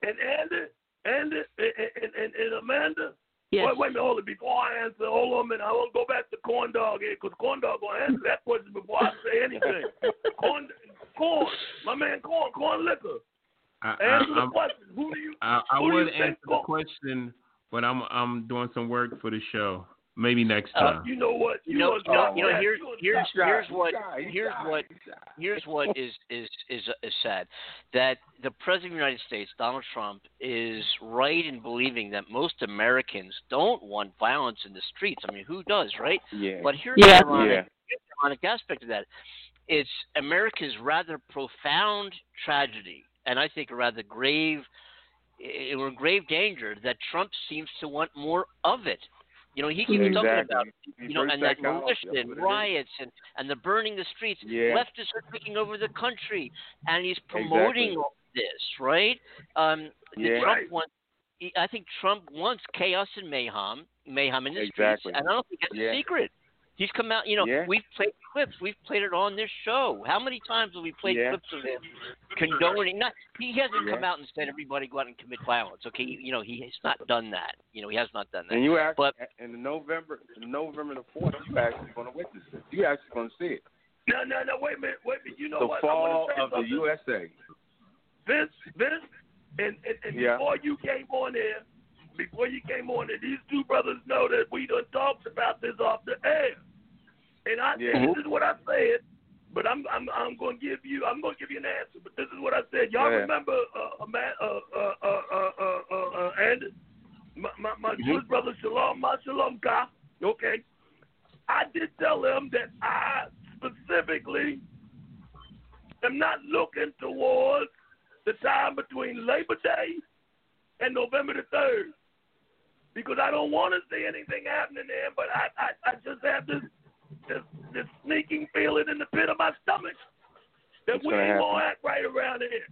And Andy and Amanda. Yes. Wait a minute, hold it. Before I answer, hold on a minute. I want to go back to Corn Dog here, because Corn Dog going to answer that question before I say anything. Corn, my man Corn Liquor. Answer the question. Who do you? I would answer the question, but I'm doing some work for the show. Maybe next time. You know what? Here's what is sad, that the President of the United States, Donald Trump, is right in believing that most Americans don't want violence in the streets. I mean, who does, right? Yeah. But here's the ironic aspect of that. It's America's rather profound tragedy, and I think a rather grave danger, that Trump seems to want more of it. You know, he keeps talking about, and that militia and riots and the burning the streets. Yeah. Leftists are taking over the country, and he's promoting all this, right? I think Trump wants chaos and mayhem in the streets, and I don't think that's a secret. He's come out, we've played clips. We've played it on this show. How many times have we played clips of him condoning? He hasn't come out and said, everybody go out and commit violence. Okay, he's not done that. He has not done that. And you actually, in November the 4th, you actually going to witness it. You actually going to see it. No, wait a minute. You know what? The fall of the USA. Vince, and before you came on there, these two brothers know that we done talked about this off the air. And this is what I said, but I'm going to give you an answer. But this is what I said. Y'all remember Andy, my Jewish brother Shalom, my Shalom Ka. Okay, I did tell him that I specifically am not looking towards the time between Labor Day and November the 3rd, because I don't want to see anything happening there. But I just have this sneaking feeling in the pit of my stomach that we ain't gonna act right around here.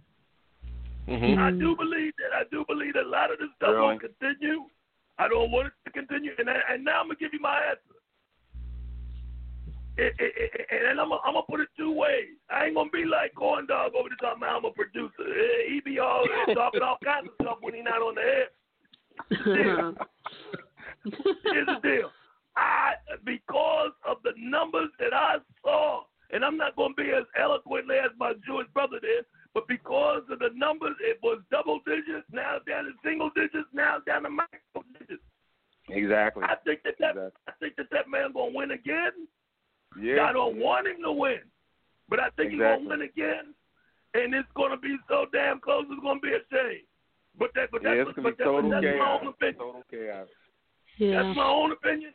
Mm-hmm. I do believe that a lot of this stuff will continue. I don't want it to continue. And now I'm gonna give you my answer. And I'm gonna put it two ways. I ain't gonna be like Corn Dog over the top. I'm a producer. He be all talking all kinds of stuff when he not on the air. Here's the deal. Because of the numbers that I saw, and I'm not going to be as eloquently as my Jewish brother did, but because of the numbers, it was double digits, now down to single digits, now down to micro digits. Exactly. I think that man's going to win again. Yeah. I don't want him to win, but I think he's going to win again, and it's going to be so damn close, it's going to be a shame. But that's my own opinion. Yeah. That's my own opinion.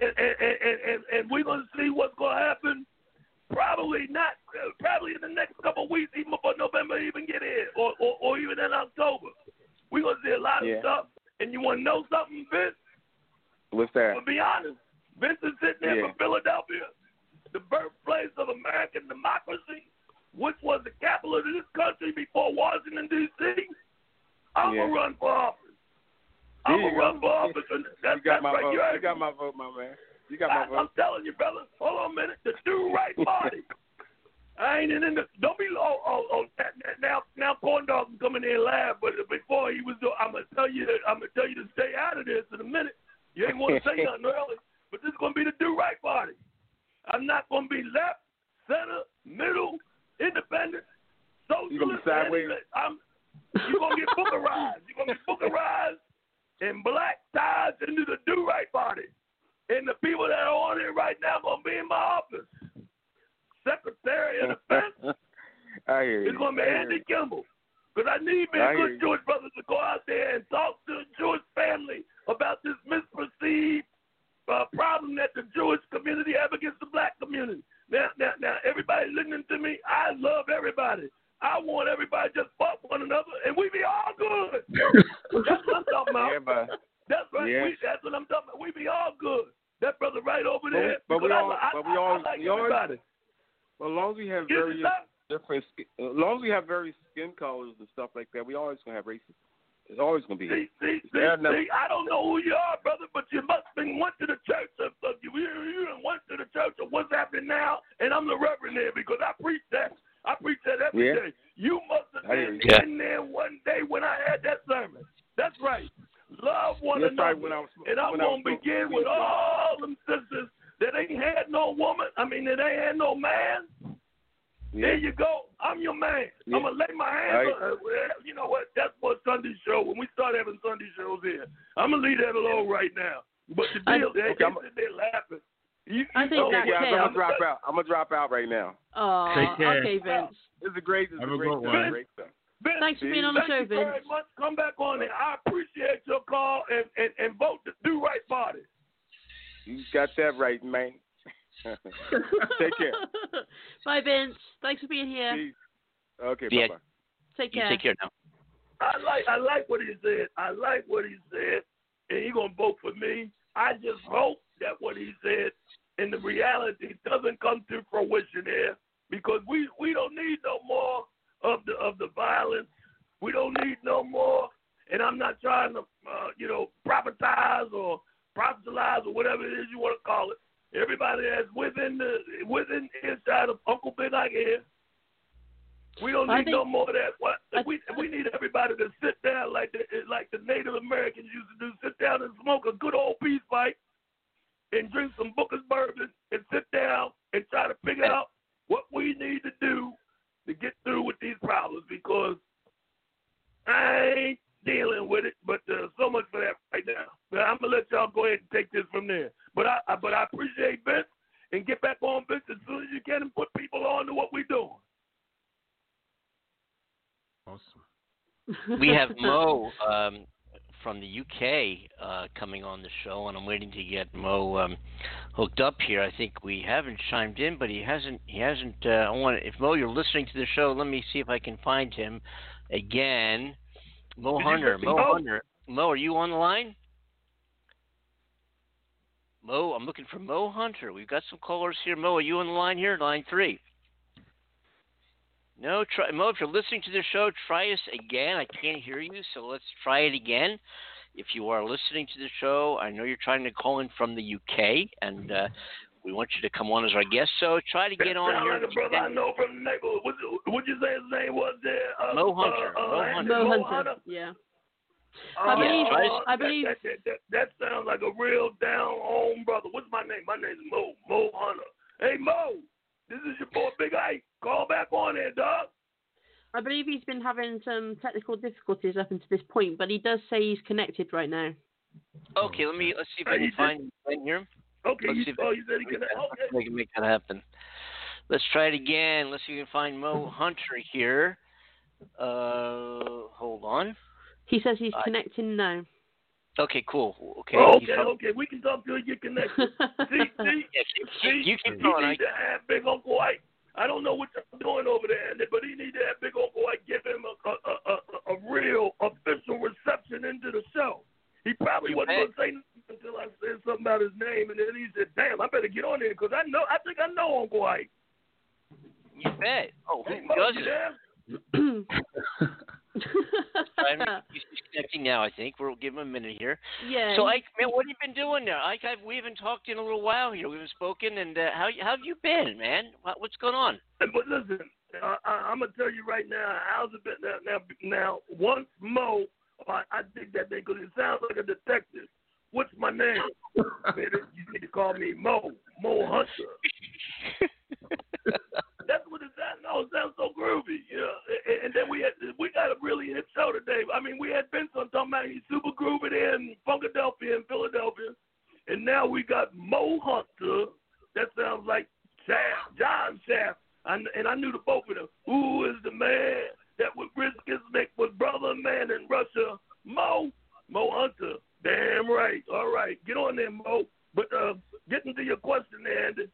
And we're going to see what's going to happen. Probably in the next couple of weeks, even before November even get in, or even in October. We're going to see a lot of stuff. And you want to know something, Vince? What's that? To be honest, Vince is sitting there from Philadelphia. the birthplace of American democracy, which was the capital of this country before Washington, D.C., I'm going to run for office. I'm going to run for office. That's my vote. You got my vote, my man. You got my vote. I'm telling you, brother. Hold on a minute. The do right party. I ain't in the. Don't be. Now Corndog can come in there and laugh, but before he was. I'm gonna tell you to stay out of this in a minute. You ain't want to say nothing early, but this is gonna be the do right party. I'm not gonna be left, center, middle, independent, socialist. You're gonna get Bookerized. You're gonna get Bookerized and black ties into the do right party, and the people that are on it right now are gonna be in my office. Secretary of Defense. It's going to be Andy Kimball. Because I need me good Jewish brothers to go out there and talk to the Jewish family about this misperceived problem that the Jewish community have against the black community. Now, everybody listening to me, I love everybody. I want everybody to just fuck one another, and we be all good. That's what I'm talking about. Yeah, that's right. Yeah. That's what I'm talking about. We be all good. That brother right over there. But we all like everybody. Well, as long as we have various different, skin colors and stuff like that, we always gonna have racism. It's always gonna be. I don't know who you are, brother, but you must have been went to the church. You went to the church of what's happening now, and I'm the reverend there because I preach that. I preach that every day. You must have been in there one day when I had that sermon. That's right. Love one another, and I'm gonna begin with all them sisters that ain't had no woman. I mean, that ain't had no man. Yeah. There you go. I'm your man. Yeah. I'm going to lay my hands on. You know what? That's what Sunday show. When we start having Sunday shows here, I'm going to leave that alone right now. But the deal, they're laughing. I'm going to drop out. I'm going to drop out right now. Take care. Okay, Vince. This is a great one. Vince, thanks for being on the show, Vince. Thank you very much. Come back on there. I appreciate your call and vote the Do Right Party. You got that right, man. Take care. Bye, Vince. Thanks for being here. Jeez. Okay, bye. Take care. You take care now. I like what he said. And he gonna vote for me. I just hope that what he said in the reality doesn't come to fruition here, because we don't need no more of the violence. We don't need no more. And I'm not trying to prophetize or proselytize or whatever it is you want to call it. Everybody that's within inside of Uncle Big Ike here. We don't need no more of that. We need everybody to sit down like the Native Americans used to do. Sit down and smoke a good old peace pipe and drink some Booker's Bourbon and sit down and try to figure out what we need to do to get through with these problems, because I ain't dealing with it, but so much for that right now. But I'm gonna let y'all go ahead and take this from there. But I appreciate Vince, and get back on Vince as soon as you can and put people on to what we're doing. Awesome. We have Mo from the UK coming on the show, and I'm waiting to get Mo hooked up here. I think we haven't chimed in, but he hasn't. I want if Mo, you're listening to the show, let me see if I can find him again. Mo Hunter. Mo, are you on the line? Mo, I'm looking for Mo Hunter. We've got some callers here. Mo, are you on the line here? Line 3. No, Mo, if you're listening to the show, try us again. I can't hear you, so let's try it again. If you are listening to the show, I know you're trying to call in from the UK, and we want you to come on as our guest. So try to get on here. Like a brother I know from the neighborhood. What'd you say his name was there? Mo Hunter. Mo Hunter. Yeah. I believe. That sounds like a real down home brother. What's my name? My name's Mo. Mo Hunter. Hey, Mo. This is your boy Big Ike. Call back on there, dog. I believe he's been having some technical difficulties up until this point, but he does say he's connected right now. Okay, let's see if I can find him. Okay, we can make that happen. Let's try it again. Let's see if we can find Mo Hunter here. Hold on. He says he's connecting now. Okay, cool. Okay. We can talk to you and get connected. See? Yes, you keep going. He need to have Big Uncle Ike. I don't know what you're doing over there, Andy, but he need to have Big Uncle Ike give him a real official reception into the show. He probably wasn't going to say nothing until I said something. talking about his name, and then he said, damn, I better get on there because I think I know Uncle Ike. You bet. Oh, who doesn't? He's connecting now, I think. We'll give him a minute here. Yeah. So, Ike, man, what have you been doing there? Ike, we haven't talked in a little while here. We haven't spoken. And how have you been, man? What's going on? But listen, I'm going to tell you right now, how's it been now once Mo, I dig that thing because it sounds like a detective. What's my name? You need to call me Mo Hunter. That's what it sounds. No, it sounds so groovy. Yeah. And then we got a really hit show today. I mean, we had Benson talking about he's super groovy there in Funkadelphia and Philadelphia. And now we got Mo Hunter. That sounds like Shaft, John Shaft. And I knew the both of them. Who is the man that would risk his neck with brother man in Russia? Mo Hunter. Damn right. All right. Get on there, Mo. But getting to your question, Andy.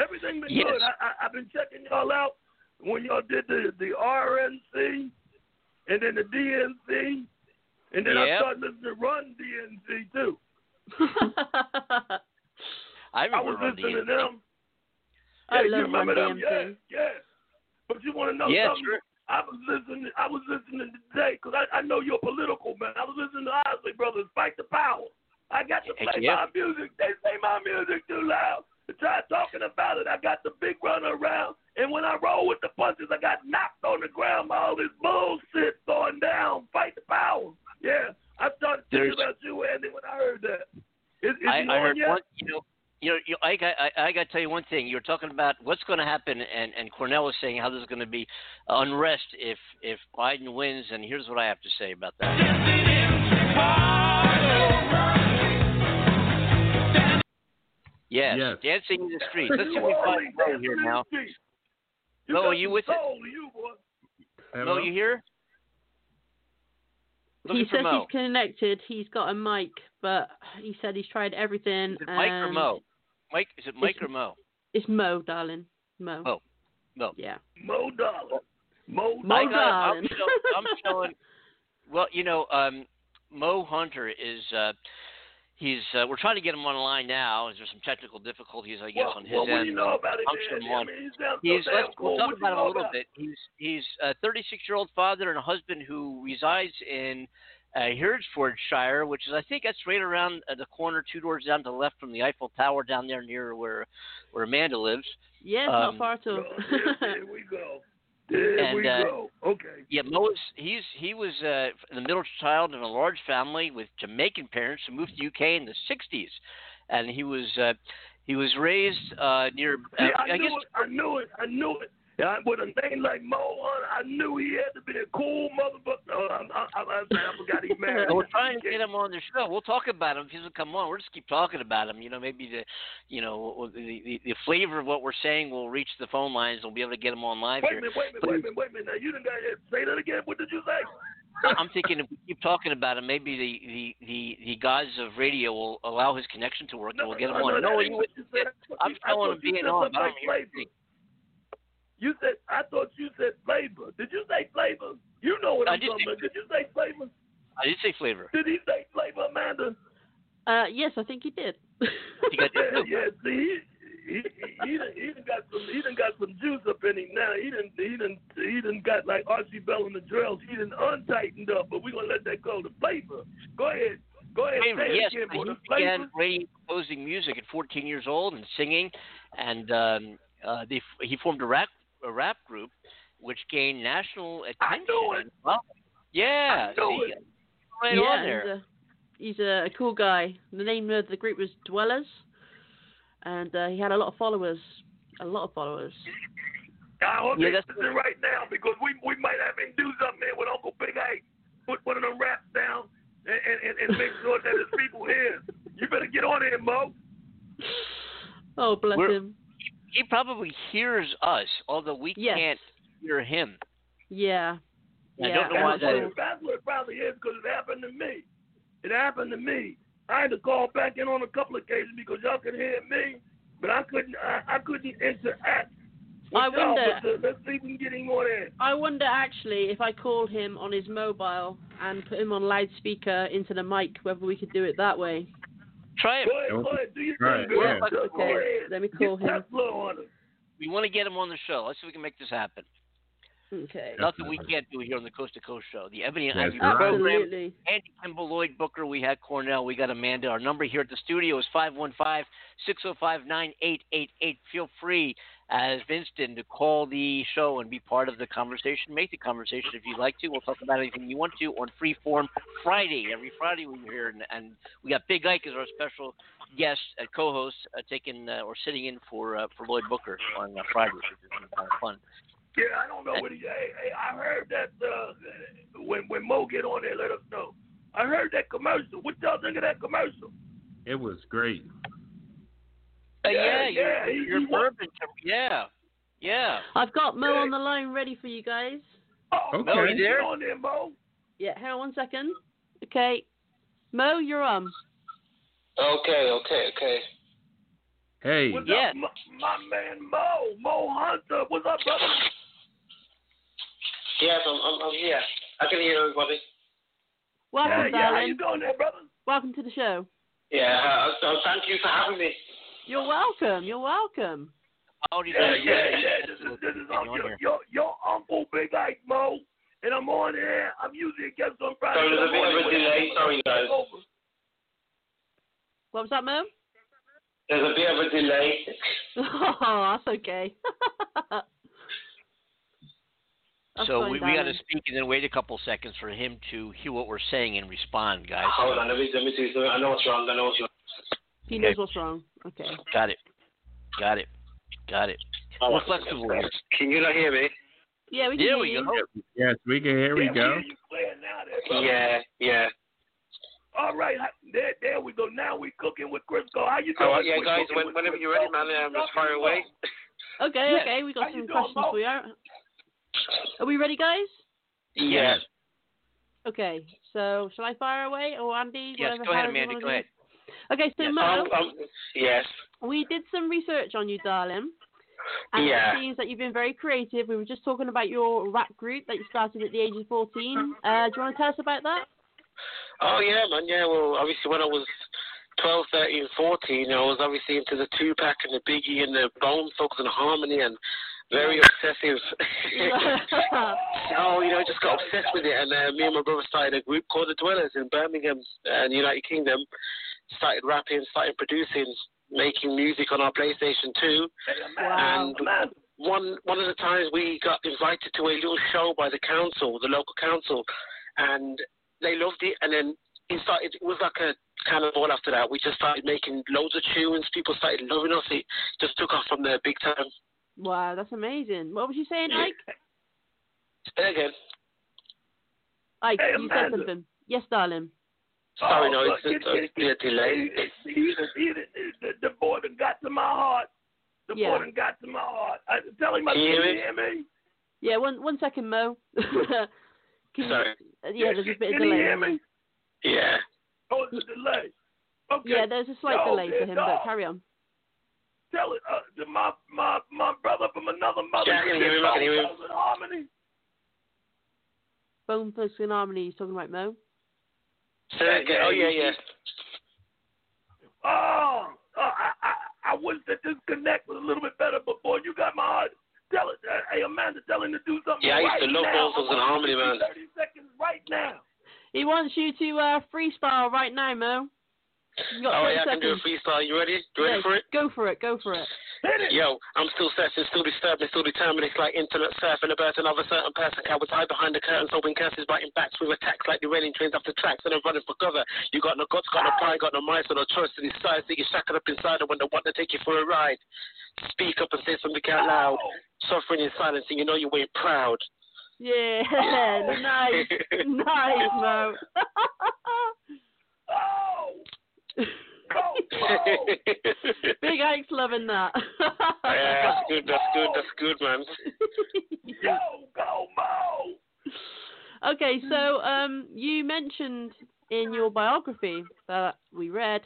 Everything been good. I've been checking y'all out when y'all did the RNC and then the DNC. And then I started listening to Run DNC, too. I was listening to them. Yeah, I love you remember Run them? DMC. Yeah. But you want to know something? Sure. I was listening today because I know you're political, man. I was listening to Osley Brothers, Fight the Power. I got to play my music. They say my music too loud. I tried talking about it. I got the big runner around, and when I roll with the punches, I got knocked on the ground by all this bullshit going down. Fight the power. Yeah, I started thinking about you, Andy, when I heard that. I got to tell you one thing. You're talking about what's going to happen, and Cornell is saying how there's going to be unrest if Biden wins, and here's what I have to say about that. Yes, dancing in the streets. Let's see if we find Mo here now. Mo, are you with us? Mo, you here? He says he's connected. He's got a mic, but he said he's tried everything. Is it Mike or Mo? Mike, is it Mike or Mo? It's Mo, darling. Mo. Mo. Yeah. Mo, darling. Mo, darling. I'm showing. Well, Mo Hunter is. We're trying to get him online now. Is there some technical difficulties, I guess, on his end? Well, what do you know about it? Let's talk about him a little bit. He's a 36-year-old father and a husband who resides in Hertfordshire, which is, I think, that's right around the corner, two doors down to the left from the Eiffel Tower, down there near where Amanda lives. Yes, not far too. There we go. There we go. Okay. Yeah, Mo he was the middle child in a large family with Jamaican parents who moved to the UK in the 60s, and he was raised near. Yeah, I knew it. Yeah, with a name like Mo Hunter, I knew he had to be a cool motherfucker. I forgot he's married. We're trying to get him on the show. We'll talk about him. If he doesn't come on, we'll just keep talking about him. Maybe the flavor of what we're saying will reach the phone lines. We'll be able to get him on live here. Wait a minute. Now, you didn't say that again. What did you say? I'm thinking if we keep talking about him, maybe the gods of radio will allow his connection to work, and we'll get him on. I'm telling him being on. But I'm here. You said I thought you said flavor. Did you say flavor? You know what I'm talking about. Did you say flavor? I did say flavor. Did he say flavor, Amanda? Yes, I think he did. Yeah. See, he done got some juice up in him now. He didn't got like Archie Bell and the Drills. He didn't untightened up. But we are gonna let that go. The flavor. Go ahead. Yes, he began composing music at 14 years old and singing, and he formed a rap group, which gained national attention. I knew it. Well, yeah. I knew it. Right on there. He's a cool guy. The name of the group was Dwellers, and he had a lot of followers. I hope he's listening right now, because we might have him do something there with Uncle Big Ike. Put one of them raps down and make sure that his people hear. You better get on him, Mo. Oh, bless him. He probably hears us, although we can't hear him. Yeah. I don't know why that is. That's what it probably is, because it happened to me. I had to call back in on a couple of occasions because y'all could hear me, but I couldn't interact with y'all. Let's see if we can get him on air. I wonder, actually, if I call him on his mobile and put him on loudspeaker into the mic, whether we could do it that way. Try him. Go ahead. Do your thing. Okay. Let me call him. We want to get him on the show. Let's see if we can make this happen. Okay. Nothing we can't do here on the Coast to Coast Show. The Ebony and Ivory Program. Absolutely. Andy Kimball, Lloyd Booker. We had Cornell. We got Amanda. Our number here at the studio is 515-605-9888. Feel free, as Vincent, to call the show and be part of the conversation. Make the conversation if you'd like to. We'll talk about anything you want to on Freeform Friday. Every Friday we're here, and we got Big Ike as our special guest, co-host, taking or sitting in for Lloyd Booker on Friday, which is kind of fun. Yeah, I don't know what he. Hey, I heard that when Mo get on there, let us know. I heard that commercial. What y'all think of that commercial? It was great. Yeah. Your bourbon. Yeah. I've got Mo on the line ready for you guys. Oh, okay. Mo, you there? On there, Mo. Yeah, hang on 1 second. Okay, Mo, you're on. Okay. Hey. What's up, my man Mo? Mo Hunter. What's up, brother? Yes, I'm here. I can hear everybody. Welcome, darling. How you doing there, brother? Welcome to the show. Yeah, so thank you for having me. You're welcome. Yeah. This is your uncle, Big Ike, Mo. And I'm on air. I'm usually a guest on Friday. So there's a bit of a delay. Sorry, guys. What was that, Mo? There's a bit of a delay. Oh, that's okay. So we got to speak and then wait a couple seconds for him to hear what we're saying and respond, guys. Hold on. Let me see. I know what's wrong. He knows what's wrong. Okay. Got it. We're flexible. Can you not hear me? Yeah, we can hear you. Yes, we can hear you. Go. Yeah. All right, there we go. Now we're cooking with Crisco. How you doing? Oh, yeah, guys, whenever you're ready, man, just fire away. Okay. We got some questions for you. Are we ready, guys? Yes. Okay, so shall I fire away or Andy? Yes, go ahead, Amanda. Go ahead. Okay, so Mo, yes, we did some research on you, darling. And it seems that you've been very creative. We were just talking about your rap group that you started at the age of 14. Do you want to tell us about that? Oh, yeah, man, yeah. Well, obviously, when I was 12, 13, 14, I was obviously into the Tupac and the Biggie and the Bone Thugs and Harmony and very obsessive. I just got obsessed with it. And me and my brother started a group called The Dwellers in Birmingham and United Kingdom. Started rapping, started producing, making music on our PlayStation 2. Wow. And one of the times we got invited to a little show by the council, the local council, and they loved it. And then it was like a kind of all after that. We just started making loads of tunes. People started loving us. It just took off from there big time. Wow, that's amazing. What was you saying, Ike? Say again. Ike, you said something. Yes, darling. Sorry, it's a delay. The boy that got to my heart. I tell him, can you hear me? Yeah, one second, Mo. Sorry. There's a bit of delay. Can you hear me? Yeah. Oh, it's a delay. Okay. Yeah, there's a slight delay for him, but carry on. Tell it to my brother from another mother. Yeah, I can hear him. Bone Thugs and Harmony, he's talking about Mo. Yeah. I wish that this connect was a little bit better, but boy, you got my heart. Tell it, hey Amanda, tell him to do something. Yeah, I used to love vocals and harmony, man. 30 seconds right now. He wants you to freestyle right now, Mo. I can do a freestyle. You ready? You ready for it? Go for it. Yo, I'm still searching, still disturbing, still determined. It's like internet surfing about another certain person. I was high behind the curtains, hoping curses biting backs with attacks like derailing trains after tracks. And I'm running for cover. You got no guts, got no pride, got no mind, so no choice to decide. So you shackled up inside and wonder what to take you for a ride. Speak up and say something out loud. Suffering in silence, and you know you ain't proud. Yeah. nice, Mo. Oh, Big Ike's loving that. Yeah, that's good, man. Yo, go, Mo! Okay, so you mentioned in your biography that we read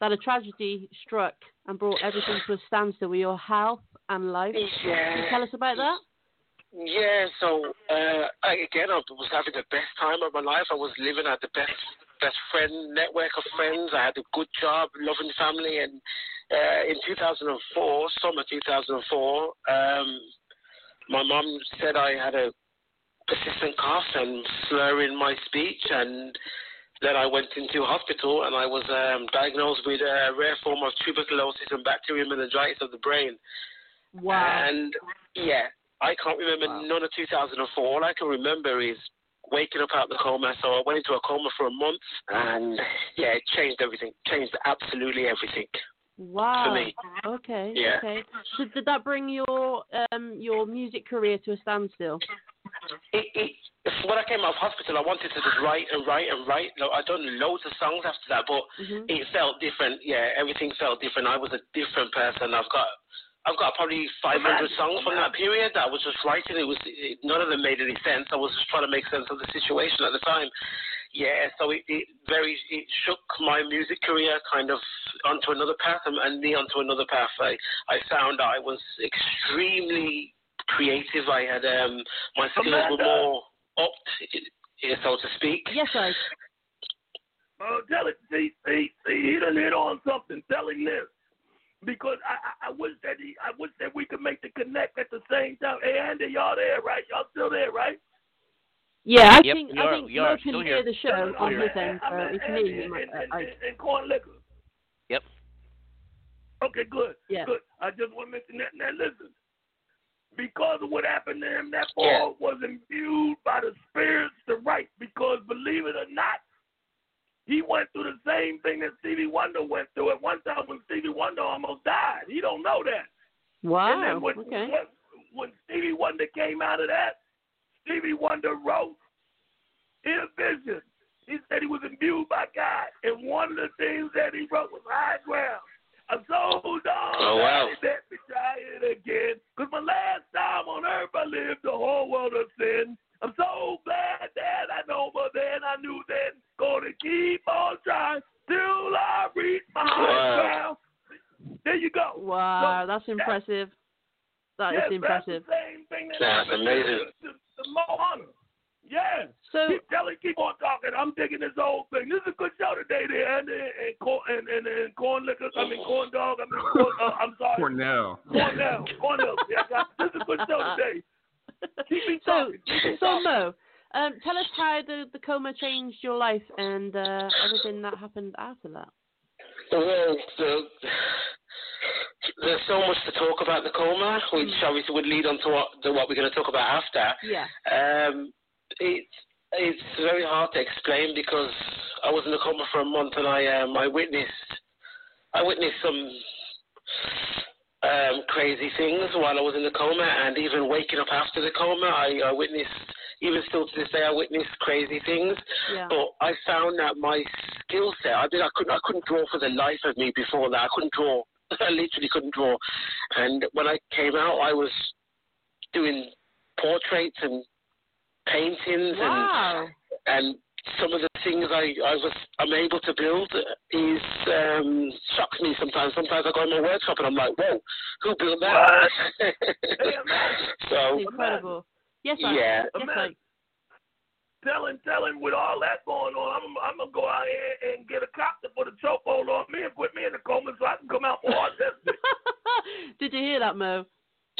that a tragedy struck and brought everything to a standstill with your health and life. Yeah. Can you tell us about that? Yeah, so I was having the best time of my life. I was living at the best best friend, network of friends. I had a good job, loving family. And in 2004, summer 2004, my mum said I had a persistent cough and slur in my speech, and then I went into hospital and I was diagnosed with a rare form of tuberculosis and bacterial meningitis of the brain. Wow. And, yeah, I can't remember none of 2004. All I can remember is waking up out of the coma. So I went into a coma for a month, and, yeah, it changed everything. Changed absolutely everything. Wow. For me. Okay. Yeah. Okay. So did that bring your music career to a standstill? When I came out of hospital, I wanted to just write and write and write. I done loads of songs after that, but it felt different. Yeah, everything felt different. I was a different person. I've got probably 500 songs from that period that I was just writing. None of them made any sense. I was just trying to make sense of the situation at the time. Yeah, so it shook my music career kind of onto another path, and me onto another path. I found that I was extremely creative. I had my skills were more up, so to speak. Yes, sir. Oh, tell it. See, he done hit on something. Tell him this, because I wish that we could make the connect at the same time. Hey, Andy, y'all there, right? Y'all still there, right? Yeah, I think you can hear the show on his end. It's me and Corn Liquor. Yep. Okay, good. Yeah. Good. I just want to mention that. Now listen, because of what happened to him, that ball was imbued by the spirits to right. Because believe it or not, he went through the same thing that Stevie Wonder went through at one time when Stevie Wonder almost died. He don't know that. Wow. And then when Stevie Wonder came out of that, Stevie Wonder wrote in a vision. He said he was imbued by God, and one of the things that he wrote was high ground. I'm so dog. Oh, wow. Let me try it again, because my last time on earth I lived the whole world of sin. I'm so glad that I know, but then I knew then. Gonna keep on trying till I reach my high ground. There you go. Wow, so, that's impressive. That is impressive. That's amazing. Mo Hunter. Yeah. So keep on talking. I'm digging this whole thing. This is a good show today, there, and Corn Liquor. I mean Corn Dog. I'm sorry. Cornell. Cornell. Yeah, this is a good show today. Keep me talking. So Mo, tell us how the coma changed your life and everything that happened after that. Well, there's so much to talk about the coma, which obviously would lead on to what we're going to talk about after. Yeah. It's very hard to explain because I was in the coma for a month, and I witnessed some crazy things while I was in the coma, and even waking up after the coma, I witnessed. Even still to this day, I witnessed crazy things. Yeah. But I found that my skill set, I couldn't draw for the life of me before that. I couldn't draw. I literally couldn't draw. And when I came out, I was doing portraits and paintings. Wow. And some of the things I'm able to build is shocks me sometimes. Sometimes I go in my workshop and I'm like, whoa, who built that? So incredible. Yes, sir. Yeah. Yes, sir. Telling with all that going on, I'm going to go out here and get a copter for the chokehold on me and put me in the coma so I can come out more autistic. Did you hear that, Mo?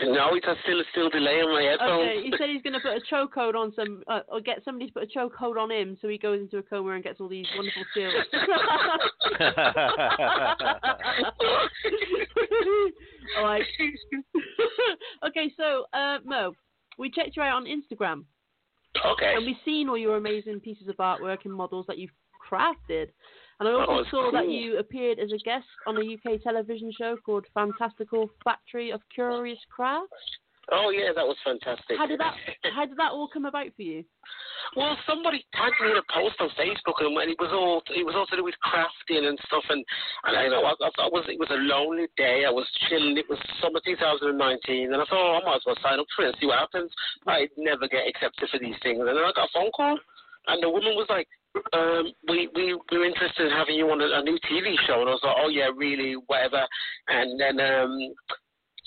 No, it's still delaying my headphones. Okay, he said he's going to put a chokehold on or get somebody to put a chokehold on him so he goes into a coma and gets all these wonderful skills. All right. Okay, so, Mo, we checked you out on Instagram. Okay. And we've seen all your amazing pieces of artwork and models that you've crafted. And I also saw that you appeared as a guest on a UK television show called Fantastical Factory of Curious Crafts. Oh, yeah, that was fantastic. How did that all come about for you? Well, somebody tagged me in a post on Facebook, and it was all to do with crafting and stuff. And I know it was a lonely day. I was chilling. It was summer 2019, and I thought, I might as well sign up for it and see what happens. I'd never get accepted for these things. And then I got a phone call, and the woman was like, we're interested in having you on a new TV show. And I was like, oh, yeah, really, whatever. And then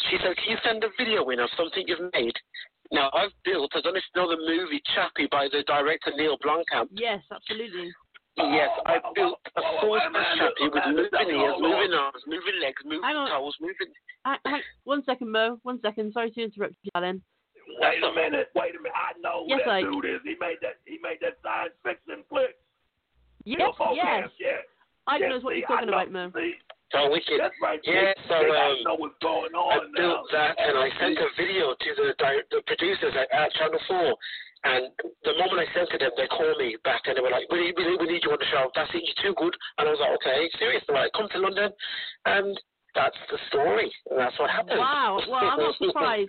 she said, can you send a video in of something you've made? Now, I don't know if you know the movie Chappie by the director Neill Blomkamp. Yes, absolutely. Yes, I built a source for Chappie with moving ears, moving arms, moving legs, moving toes, moving... one second, Mo. 1 second. Sorry to interrupt you, darling. Wait a minute. I know who that dude is. He made that science fiction flick. Yes. I don't know what you're talking about, Mo. So we can, I know what's going on. I built that and I sent a video to the producers at Channel 4, and the moment I sent it to them, they called me back and they were like, we need you on the show. That's it, you're too good. And I was like, okay, seriously, like, come to London. And that's the story. And that's what happened. Wow. Well, I'm not surprised.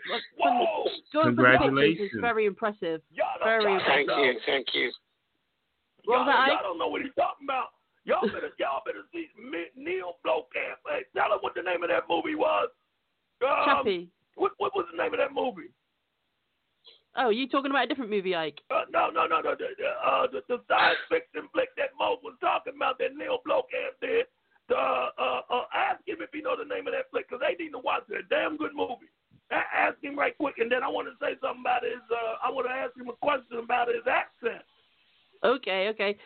Congratulations. It's very impressive. Thank you. Y'all don't know what he's talking about. Y'all better see Neill Blomkamp. Hey, tell her what the name of that movie was. Chappie. What was the name of that movie? Oh, you talking about a different movie, Ike? No. The science fiction flick that Mo was talking about that Neill Blomkamp did. Ask him if he know the name of that flick, because they need to watch that damn good movie. Ask him right quick, and then I want to say something about his. I want to ask him a question about his accent. Okay.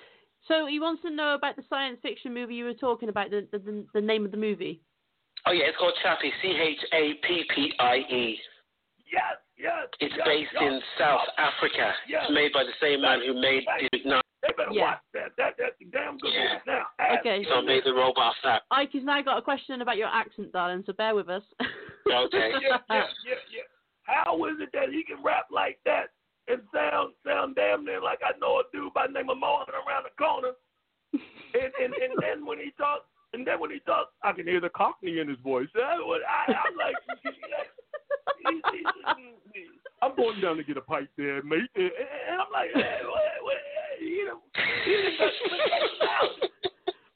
So he wants to know about the science fiction movie you were talking about, the name of the movie. Oh, yeah, it's called Chappie, Chappie. Yes. It's based in South Africa. Yes. It's made by the same man who made Dude Now. They better watch that. That's a damn good movie now. Okay. So I made the robot snap. Ike has now got a question about your accent, darling, so bear with us. Okay. Yeah. How is it that he can rap like that? It sound damn near like I know a dude by the name of Mo Hunter around the corner. And then when he talks, I can hear the Cockney in his voice. I'm like, I'm going down to get a pipe there, mate. And I'm like,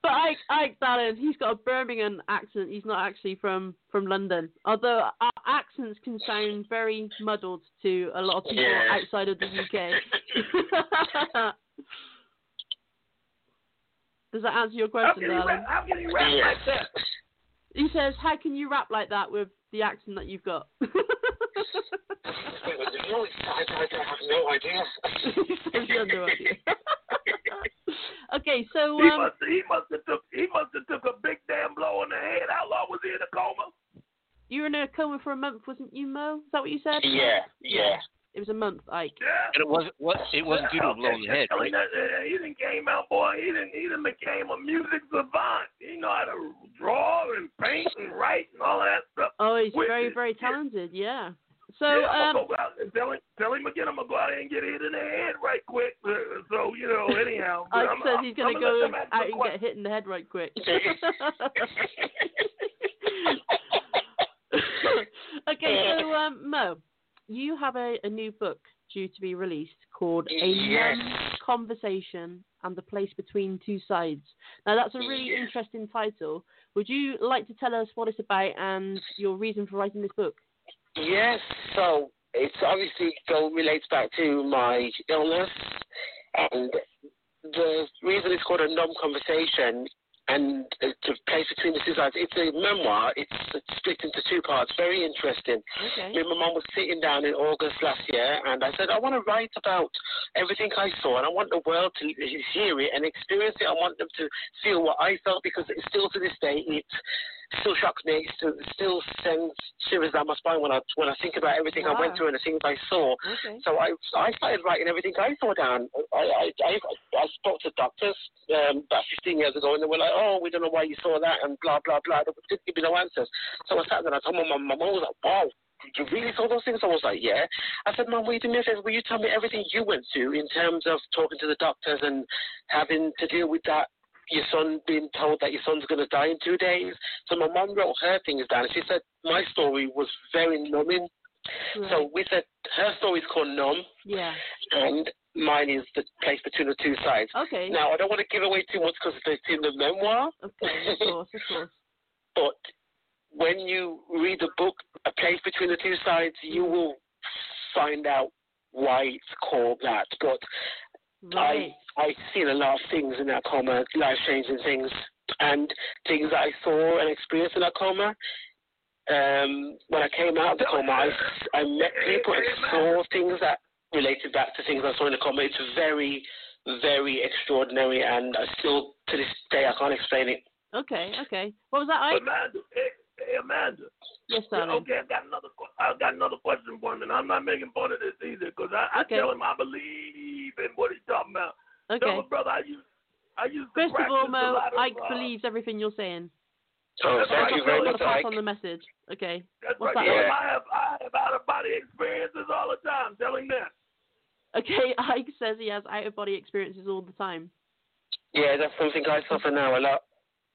But Ike Ballard, he's got a Birmingham accent. He's not actually from London. Although our accents can sound very muddled to a lot of people outside of the UK. Does that answer your question, darling? How can you rap like that? He says, how can you rap like that with the accent that you've got? I have no idea. You have no idea. Okay, so he must have took a big damn blow on the head. How long was he in a coma? You were in a coma for a month, wasn't you, Mo? Is that what you said? Yeah. It was a month, Ike. Yeah. And it wasn't due to a blow on the head, right? He done came out, boy. He done became a music savant. He know how to draw and paint and write and all that stuff. Oh, he's very, very talented. Yeah. So, I'm gonna go out and tell him again. I'm gonna go out and get hit in the head right quick. So anyhow, Ike says he's gonna go out and get hit in the head right quick. Okay, so Mo, you have a new book due to be released called A Numb Conversation and the Place Between Two Sides. Now, that's a really interesting title. Would you like to tell us what it's about and your reason for writing this book? Yes, so it's obviously relates back to my illness, and the reason it's called A Numb Conversation and The Place Between the Two Sides. It's a memoir. It's split into two parts. Very interesting. Okay. Me and my mum was sitting down in August last year, and I said, I want to write about everything I saw, and I want the world to hear it and experience it. I want them to feel what I felt, because it's still to this day, it still shocks me. It still sends shivers down my spine when I think about everything I went through and the things I saw. Okay. So I started writing everything I saw down. I spoke to doctors about 15 years ago, and they were like, oh, we don't know why you saw that, and blah, blah, blah. They didn't give me no answers. So I sat there and I told my mum. My mum was like, wow, you really saw those things? I was like, yeah. I said, Mum, will you do me a favor? Will you tell me everything you went through in terms of talking to the doctors and having to deal with that? Your son being told that your son's going to die in 2 days. So my mum wrote her things down, and she said my story was very numbing. Right. So we said her story's called Numb, and mine is The Place Between the Two Sides. Okay. Now, I don't want to give away too much because it's in the memoir. Okay, of course. But when you read the book, A Place Between the Two Sides, you will find out why it's called that. But right. I've seen a lot of things in that coma, life-changing things, and things that I saw and experienced in that coma. When I came out of the coma, I met people and saw things that related back to things I saw in the coma. It's very very extraordinary, and still to this day I can't explain it. Okay. What was that, Ike? Amanda. Yes, darling. Okay, I got another question for him, and I'm not making fun of this either, because I tell him I believe in what he's talking about. Okay. Tell him, brother, I used to practice a lot of, Ike believes everything you're saying. So thank you very much, Ike. Pass on the message. Okay. That's what's right. That? Yeah. I have out-of-body experiences all the time. Tell him that. Okay, Ike says he has out-of-body experiences all the time. Yeah, that's something I suffer now a lot.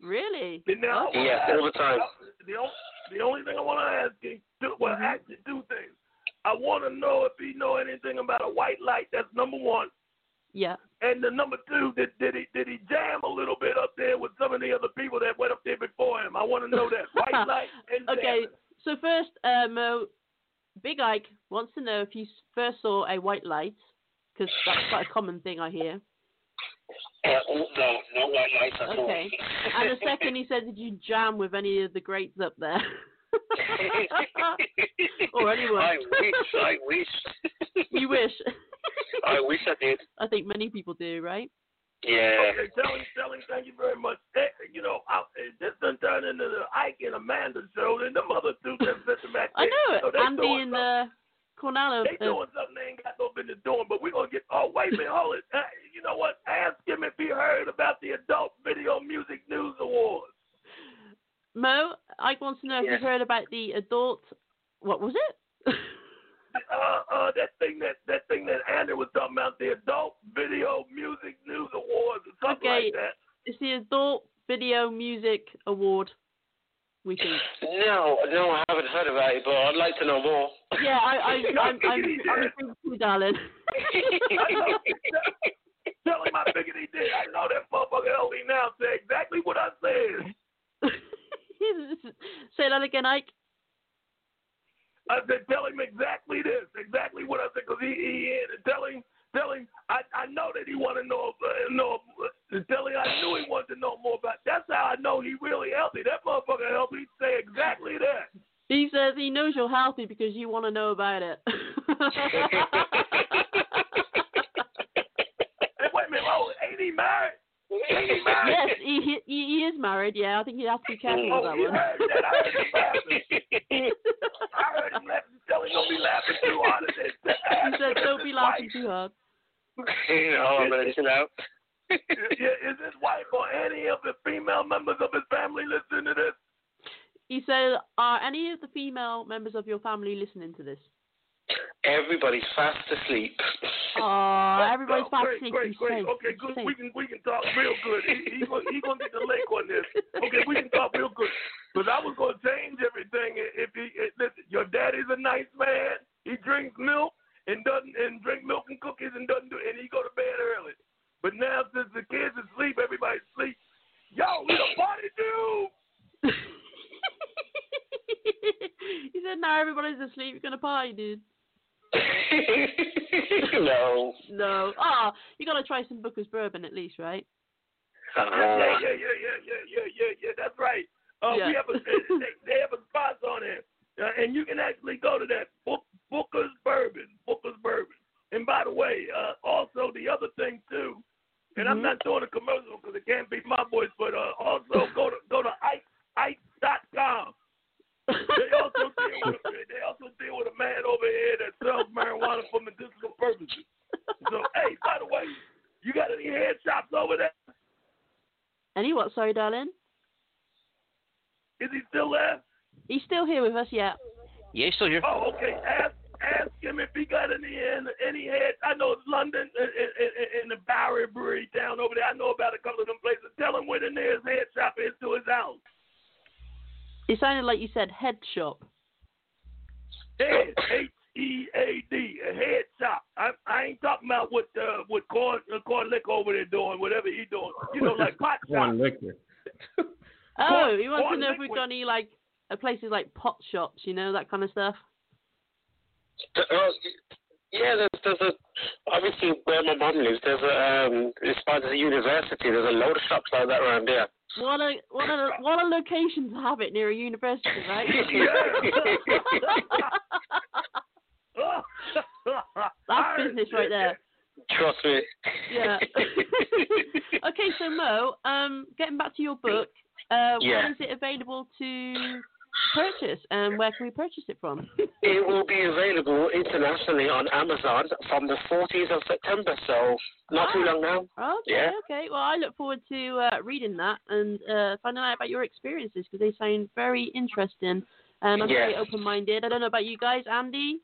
Really? Now, yeah, all the time. The only thing I want to ask him, actually two things. I want to know if he know anything about a white light. That's number one. Yeah. And the number two, did he jam a little bit up there with some of the other people that went up there before him? I want to know that. White light and jamming. Okay, so first, Mo, Big Ike wants to know if you first saw a white light, because that's quite a common thing I hear. No white lights at all. Okay. And the second, he said, did you jam with any of the greats up there? Or anyone? I wish. You wish? I wish I did. I think many people do, right? Yeah. Okay, tell him, thank you very much. You know, this doesn't turn into the Ike and Amanda show, and them other two that sitting back there. I know it. So Andy and Cornell. They doing something they ain't got no business doing, but we're going to get all white men all this. You know what? Ask him if he heard about the Adult Video Music News Awards. Mo, Ike wants to know if you heard about the adult... What was it? That thing that Andy was talking about, the Adult Video Music News Awards or something like that. It's the Adult Video Music Award weekend. No, I haven't heard about it, but I'd like to know more. Yeah, I'm too, darling. Tell him I figured he did. I know that motherfucker only now said exactly what I said. Say that again, Ike. I said, tell him exactly this, exactly what I said, because he had it. Tell him, I know that he wanted to know. Tell him I knew he wanted to know more about. That's how I know he really healthy. That motherfucker helped me say exactly that. He says he knows you're healthy because you want to know about it. Hey, wait a minute, ain't he married? Yes, he is married. Yeah, I think he has to be careful with that one. I heard him laughing. Tell him don't be laughing too hard at this. He said don't be laughing too hard. I'm gonna chill out. Is his wife or any of the female members of his family listening to this? He said, are any of the female members of your family listening to this? Everybody's fast asleep. Oh, everybody's fast asleep. Great. Okay, good. We can talk real good. He's going to get the link on this. Okay, we can talk real good. Because I was going to change everything. Listen, your daddy's a nice man. He drinks milk and drink milk and cookies and he go to bed early. But now since the kids are asleep, everybody's asleep. Yo, we the party dude. He said, now everybody's asleep. You're going to party, dude. No. Ah, you gotta try some Booker's Bourbon at least, right? Yeah. That's right. We have they have a spot on it, and you can actually go to that Booker's Bourbon. And by the way, also the other thing too, and I'm not doing a commercial because it can't be my voice, but also go to Ike.com. They also deal with a man over here that sells marijuana for medicinal purposes. So, hey, by the way, you got any head shops over there? Any what? Sorry, darling. Is he still there? He's still here with us, yeah. Yeah, he's still here. Oh, okay. Ask him if he got any head. I know it's London and the Bowery Brewery down over there. I know about a couple of them places. Tell him where the nearest head shop is to his house. It sounded like you said head shop. Head, HEAD, a head shop. I ain't talking about what corn liquor over there doing, whatever he doing. You know, like pot shop. Corn liquor. He wants to know if we've got any like places like pot shops, you know, that kind of stuff. There's obviously where my mum lives. There's it's part of the university. There's a load of shops like that around there. What a location to have it near a university, right? That's business right there. Trust me. Yeah. Okay, so Mo, getting back to your book, when is it available to purchase, and where can we purchase it from? It will be available internationally on Amazon from the 14th of September, so not too long now. Okay, okay. Well, I look forward to reading that and finding out about your experiences, because they sound very interesting. I'm very open-minded. I don't know about you guys, Andy,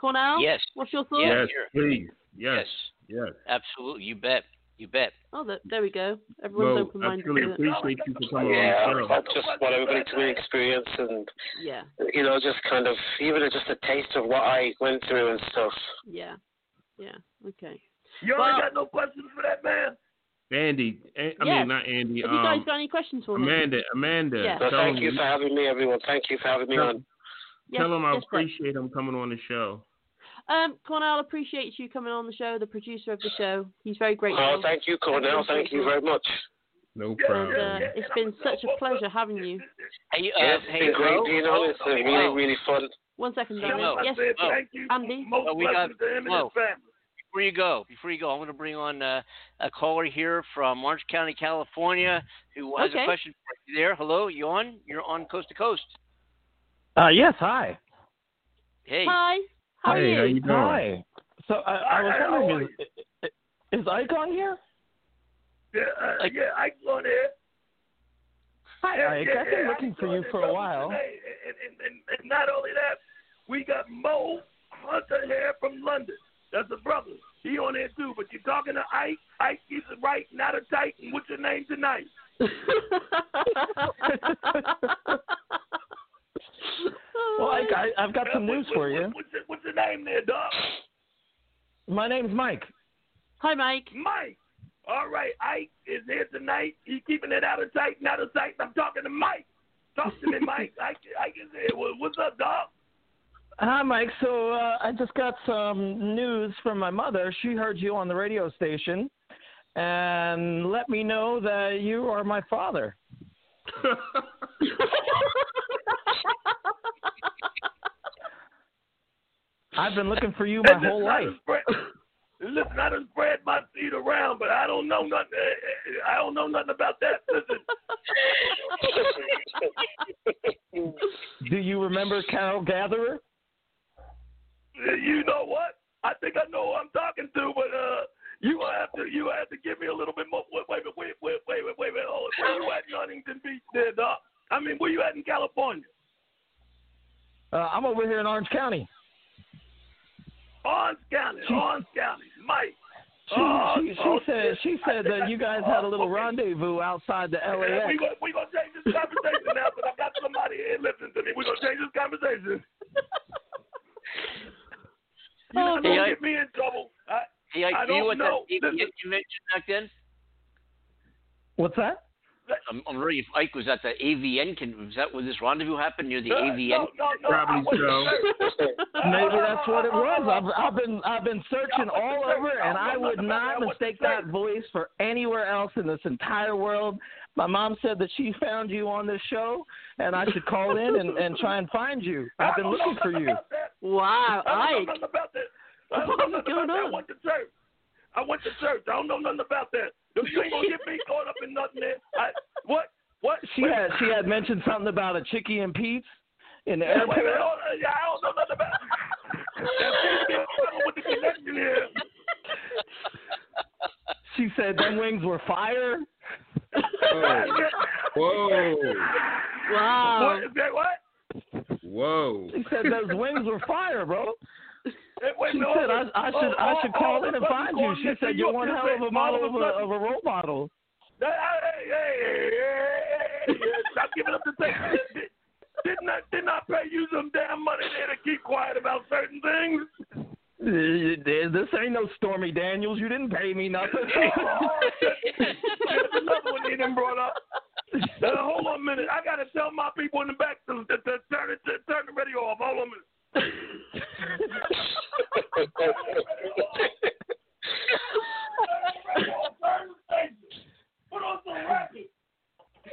Cornell. Yes. What's your thoughts? Yes, please. Yes. Yes. Absolutely. You bet. You bet. Oh, there we go. Everyone's open-minded. I really appreciate you for coming on the show. I just want everybody to experience and, you know, just kind of, even just a taste of what I went through and stuff. Yeah. Yeah. Okay. You ain't got no questions for that man? Andy. Not Andy. Have you guys got any questions for Amanda? Amanda. Yeah. No, thank you for having me, everyone. Thank you for having me on. Tell them I appreciate them coming on the show. Cornell appreciates you coming on the show, the producer of the show. He's very grateful. Oh, thank you, Cornell. Thank you very much. No problem. And, it's been such a pleasure having you. Hey, it's been great being on. It's been really, really fun. One second, Daniel. Yes, thank you. Andy. Before you go, I want to bring on a caller here from Orange County, California, who has a question for you there. Hello, you on? You're on Coast to Coast. Yes, hi. Hey. Hi. Hey, how you doing? Hi. So I was wondering, is Ike on here? Yeah, Ike's on here. Hi, Ike. I've been looking for you for a while. And not only that, we got Mo Hunter here from London. That's a brother. He on there too. But you're talking to Ike. Ike is right, not a Titan. What's your name tonight? Well, I've got some news for you. What's your name there, dog? My name's Mike. Hi, Mike. Mike. All right, Ike is here tonight. He's keeping it out of sight, not of sight. I'm talking to Mike. Talk to me, Mike. Ike is here. What's up, dog? Hi, Mike. So I just got some news from my mother. She heard you on the radio station and let me know that you are my father. I've been looking for you my whole life. Listen, I done spread my seed around, but I don't know nothing. I don't know nothing about that. Listen. Do you remember Carol Gatherer? You know what? I think I know who I'm talking to, but you have to give me a little bit more. Wait a minute. Oh, where you at in Huntington Beach there, dog? I mean, where you at in California? I'm over here in Orange County. Orange County. Mike. She said that you guys had a little rendezvous outside the LAX. We're going to change this conversation now, because I've got somebody here listening to me. We're going to change this conversation. You're not going to get me in trouble. I don't know. You mentioned back then? What's that? I'm really, if Ike was at the AVN, was that where this rendezvous happened, near the AVN? No. Probably so. Maybe that's what it was. I've been searching all over, and I would not mistake that voice for anywhere else in this entire world. My mom said that she found you on this show, and I should call in and try and find you. I've been looking for you. Wow, Ike. What's going on? I went to church. I don't know nothing about that. You ain't gonna get me caught up in nothing there. What? She had mentioned something about a Chicky and Pete's in the airport. I don't know nothing about that. With the connection here. She said them wings were fire. Oh. Whoa. Wow. What is that? What? Whoa. She said those wings were fire, bro. She said I should call in and find you. She said you're one hell of a model of a role model. Hey. Stop giving up the thing. Didn't I pay you some damn money there to keep quiet about certain things? This ain't no Stormy Daniels. You didn't pay me nothing. There's another one you done brought up. Now, hold on a minute. I got to tell my people in the back to turn the radio off. Hold on a minute. Put on some racket.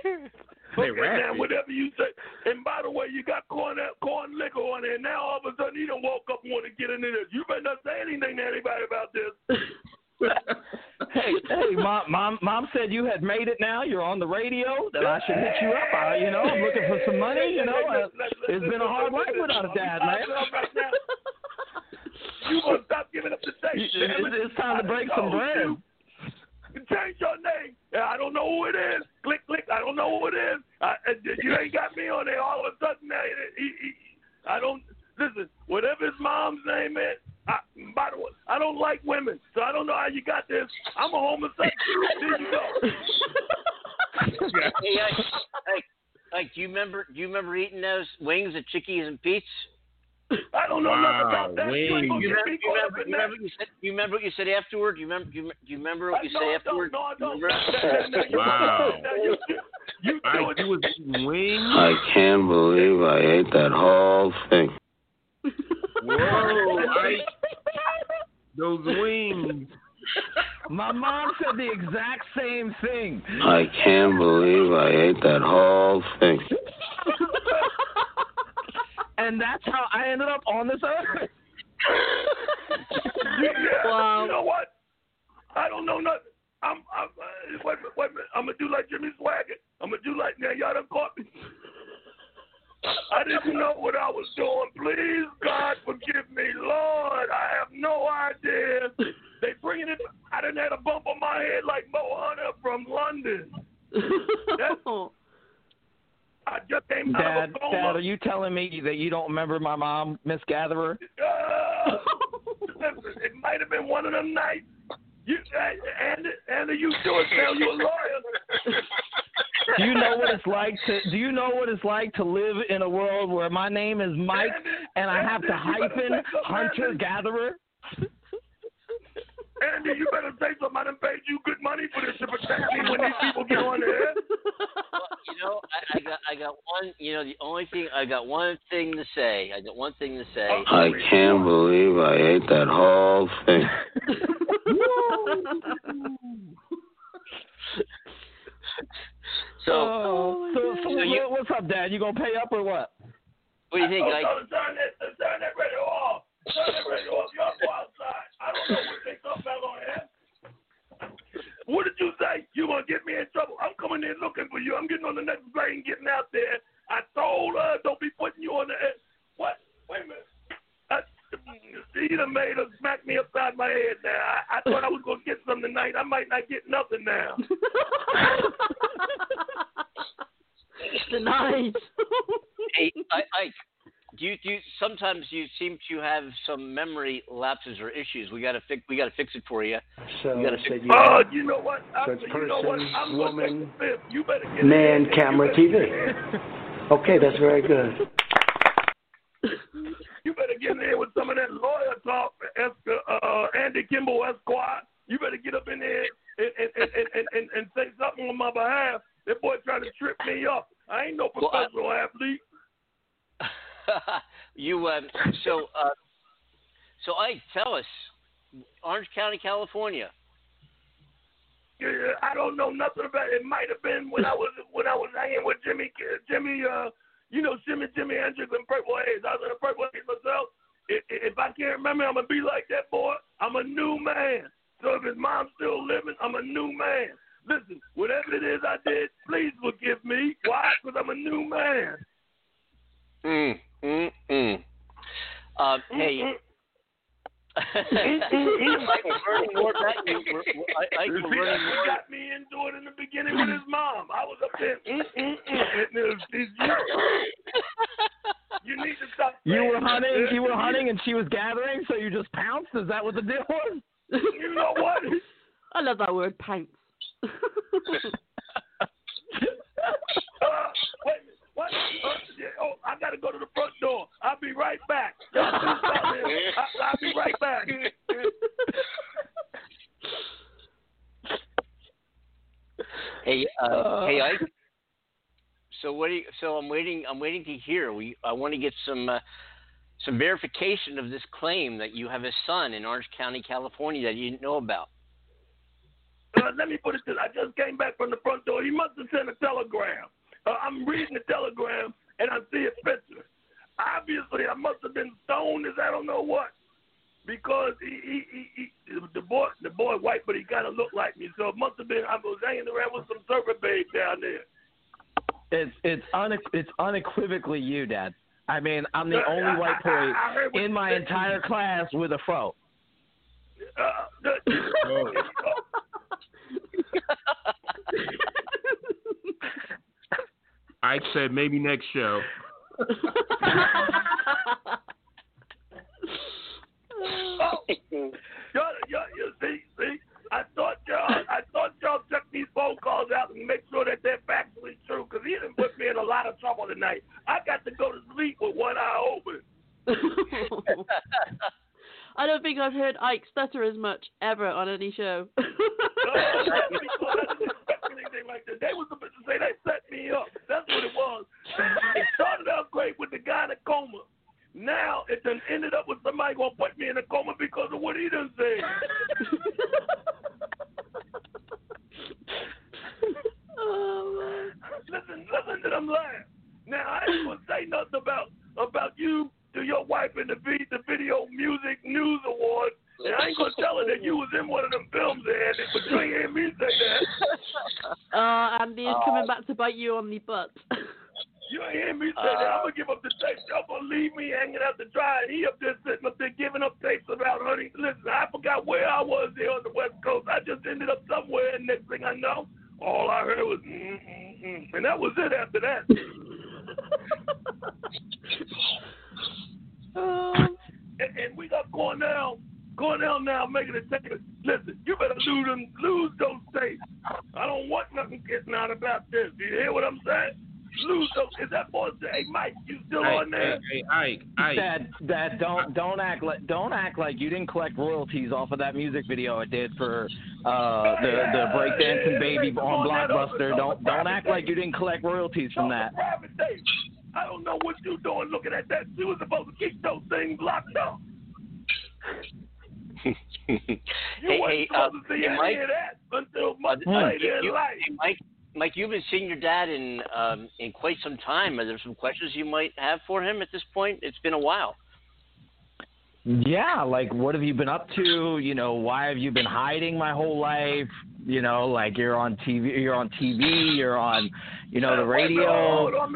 Okay, now, whatever you say. And by the way, you got corn liquor on there. Now all of a sudden, you done woke up and want to get into this. You better not say anything to anybody about this. Hey, mom said you had made it now. You're on the radio. That I should hit you up. I'm looking for some money. It's been a hard life without a dad, man. You gonna stop giving up the station? It's time to break some bread. You change your name. I don't know who it is. Click, click. I don't know who it is. You ain't got me on there. All of a sudden, I don't. Listen, whatever his mom's name is. By the way, I don't like women, so I don't know how you got this. I'm a homosexual. There you go. Hey, do you remember eating those wings at Chickies and Pete's? I don't know nothing about that. Do you remember what you said afterward? Do you remember what you said afterward? No, I don't. Wow. You was eating wings. I can't believe I ate that whole thing. Whoa, those wings. My mom said the exact same thing. I can't believe I ate that whole thing. And that's how I ended up on this earth. You know what? I don't know nothing. Wait a minute. I'm going to do like Jimmy Swaggart. I'm going to do like, now y'all done caught me. I didn't know what I was doing. Please, God, forgive me. Lord, I have no idea. They bringing it. I done had a bump on my head like Mo Hunter from London. I just came out of a coma. Dad, are you telling me that you don't remember my mom, Miss Gatherer? Listen, it might have been one of them nights. Andy, you do it, man. You're a lawyer. Do you know what it's like to live in a world where my name is Mike and I have to hyphen hunter-gatherer? Andy, you better say something. I done paid you good money for this to protect me when these people get on there. Well, I got one thing to say. I can't believe I ate that whole thing. So what's up, Dad? You gonna pay up or what? What do you think, Ike? Turn that radio off. Y'all go outside. I don't know what they thought fell on here. What did you say? You gonna get me in trouble? I'm coming in looking for you. I'm getting on the next plane, getting out there. I told her don't be putting you on the air. What? Wait a minute. She done made her smack me upside my head now. I thought I was going to get some tonight. I might not get nothing now. Tonight. Hey, Ike, do you sometimes you seem to have some memory lapses or issues. We got to fix it for you. You know what? I'm woman, you better get man, it. Camera, TV. Okay, that's very good. You better get in there with some of that lawyer talk, Andy Kimball Esquire. You better get up in there and say something on my behalf. That boy trying to trip me up. I ain't no professional athlete. So Ike, tell us, Orange County, California. Yeah, I don't know nothing about it. It might have been when I was hanging with Jimmy. Jimi Hendrix and Purple Haze. I was in a Purple Haze myself. If I can't remember, I'm going to be like that boy. I'm a new man. So if his mom's still living, I'm a new man. Listen, whatever it is I did, please forgive me. Why? Because I'm a new man. Hey. He got me into it in the beginning with his mom. I was up there. You need to stop. You were hunting, and she was gathering, so you just pounced. Is that what the deal was? You know what? I love that word, pounce. What? I gotta go to the front door. I'll be right back. I'll be right back. Hey, Ike. So what? So I'm waiting to hear. I want to get some verification of this claim that you have a son in Orange County, California, that you didn't know about. Let me put it this: I just came back from the front door. He must have sent a telegram. I'm reading the telegram, and I see a picture. Obviously, I must have been stoned as I don't know what, because the boy white, but he kind of looked like me. So it must have been I was hanging around with some surfer babe down there. It's unequivocally you, Dad. I mean, I'm the only white boy in my entire class with a fro. Ike said maybe next show. Oh, you see, I thought y'all took these phone calls out and make sure that they're factually true, because he didn't put me in a lot of trouble tonight. I got to go to sleep with one eye open. I don't think I've heard Ike stutter as much ever on any show. No, I didn't expect anything like that. They was supposed to say they set me up. That's what it was. It started out great with the guy in a coma. Now it done ended up with somebody going to put me in a coma because of what he done said. Oh, listen to them laugh. Now, I ain't going to say nothing about you to your wife in the Video Music News Awards, and I ain't going to tell her that you was in one of them films, Andy, but you ain't hear me say that. Andy is coming back to bite you on the butt. You ain't hear me say that. I'm going to give up the tapes. Y'all going to leave me hanging out to dry. And he up there sitting up there giving up tapes about honey. Listen, I forgot where I was there on the West Coast. I just ended up somewhere, and next thing I know, all I heard was, and that was it after that. And we got Cornell now making it take it. Listen, you better lose those states. I don't want nothing getting out about this. Do you hear what I'm saying? Lose those. Is that boy? Hey, Mike, you still on there? Hey, Ike. Dad, don't act like you didn't collect royalties off of that music video I did for the breakdancing baby on Blockbuster. Don't act like you didn't collect royalties from that. I don't know what you doing looking at that. You was supposed to keep those things locked up. You weren't supposed to see any of that until much later in life. Hey, Mike, you've been seeing your dad in quite some time. Are there some questions you might have for him at this point? It's been a while. Yeah, like what have you been up to? You know, why have you been hiding my whole life? You know, like you're on TV, you're on, you know, the radio. Hold on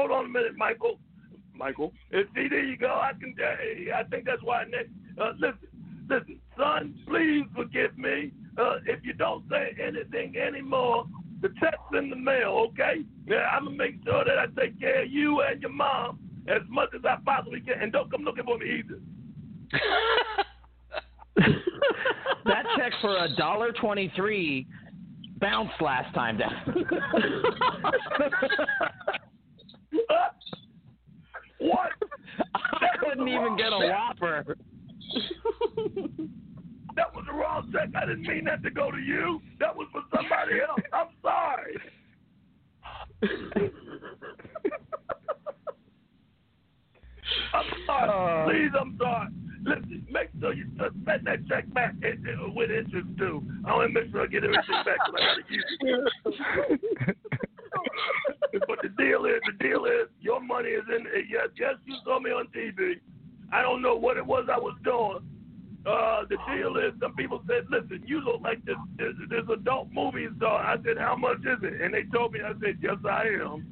a minute, Michael. Michael, there you go. I think that's why next. Listen, son, please forgive me. If you don't say anything anymore, the check's in the mail, okay? Yeah, I'm gonna make sure that I take care of you and your mom as much as I possibly can, and don't come looking for me either. That check for $1.23 bounced last time, Dad. What? I couldn't even get a Whopper. That was the wrong check. I didn't mean that to go to you. That was for somebody else. I'm sorry. I'm sorry. Please, I'm sorry. Listen, make sure you send that check back with interest, too. I want to make sure I get everything back because I got to use it. But the deal is, your money is in it. Yes, you saw me on TV. I don't know what it was I was doing. The deal is, some people said, listen, you look like this adult movie star. I said, how much is it? And they told me, I said, yes, I am.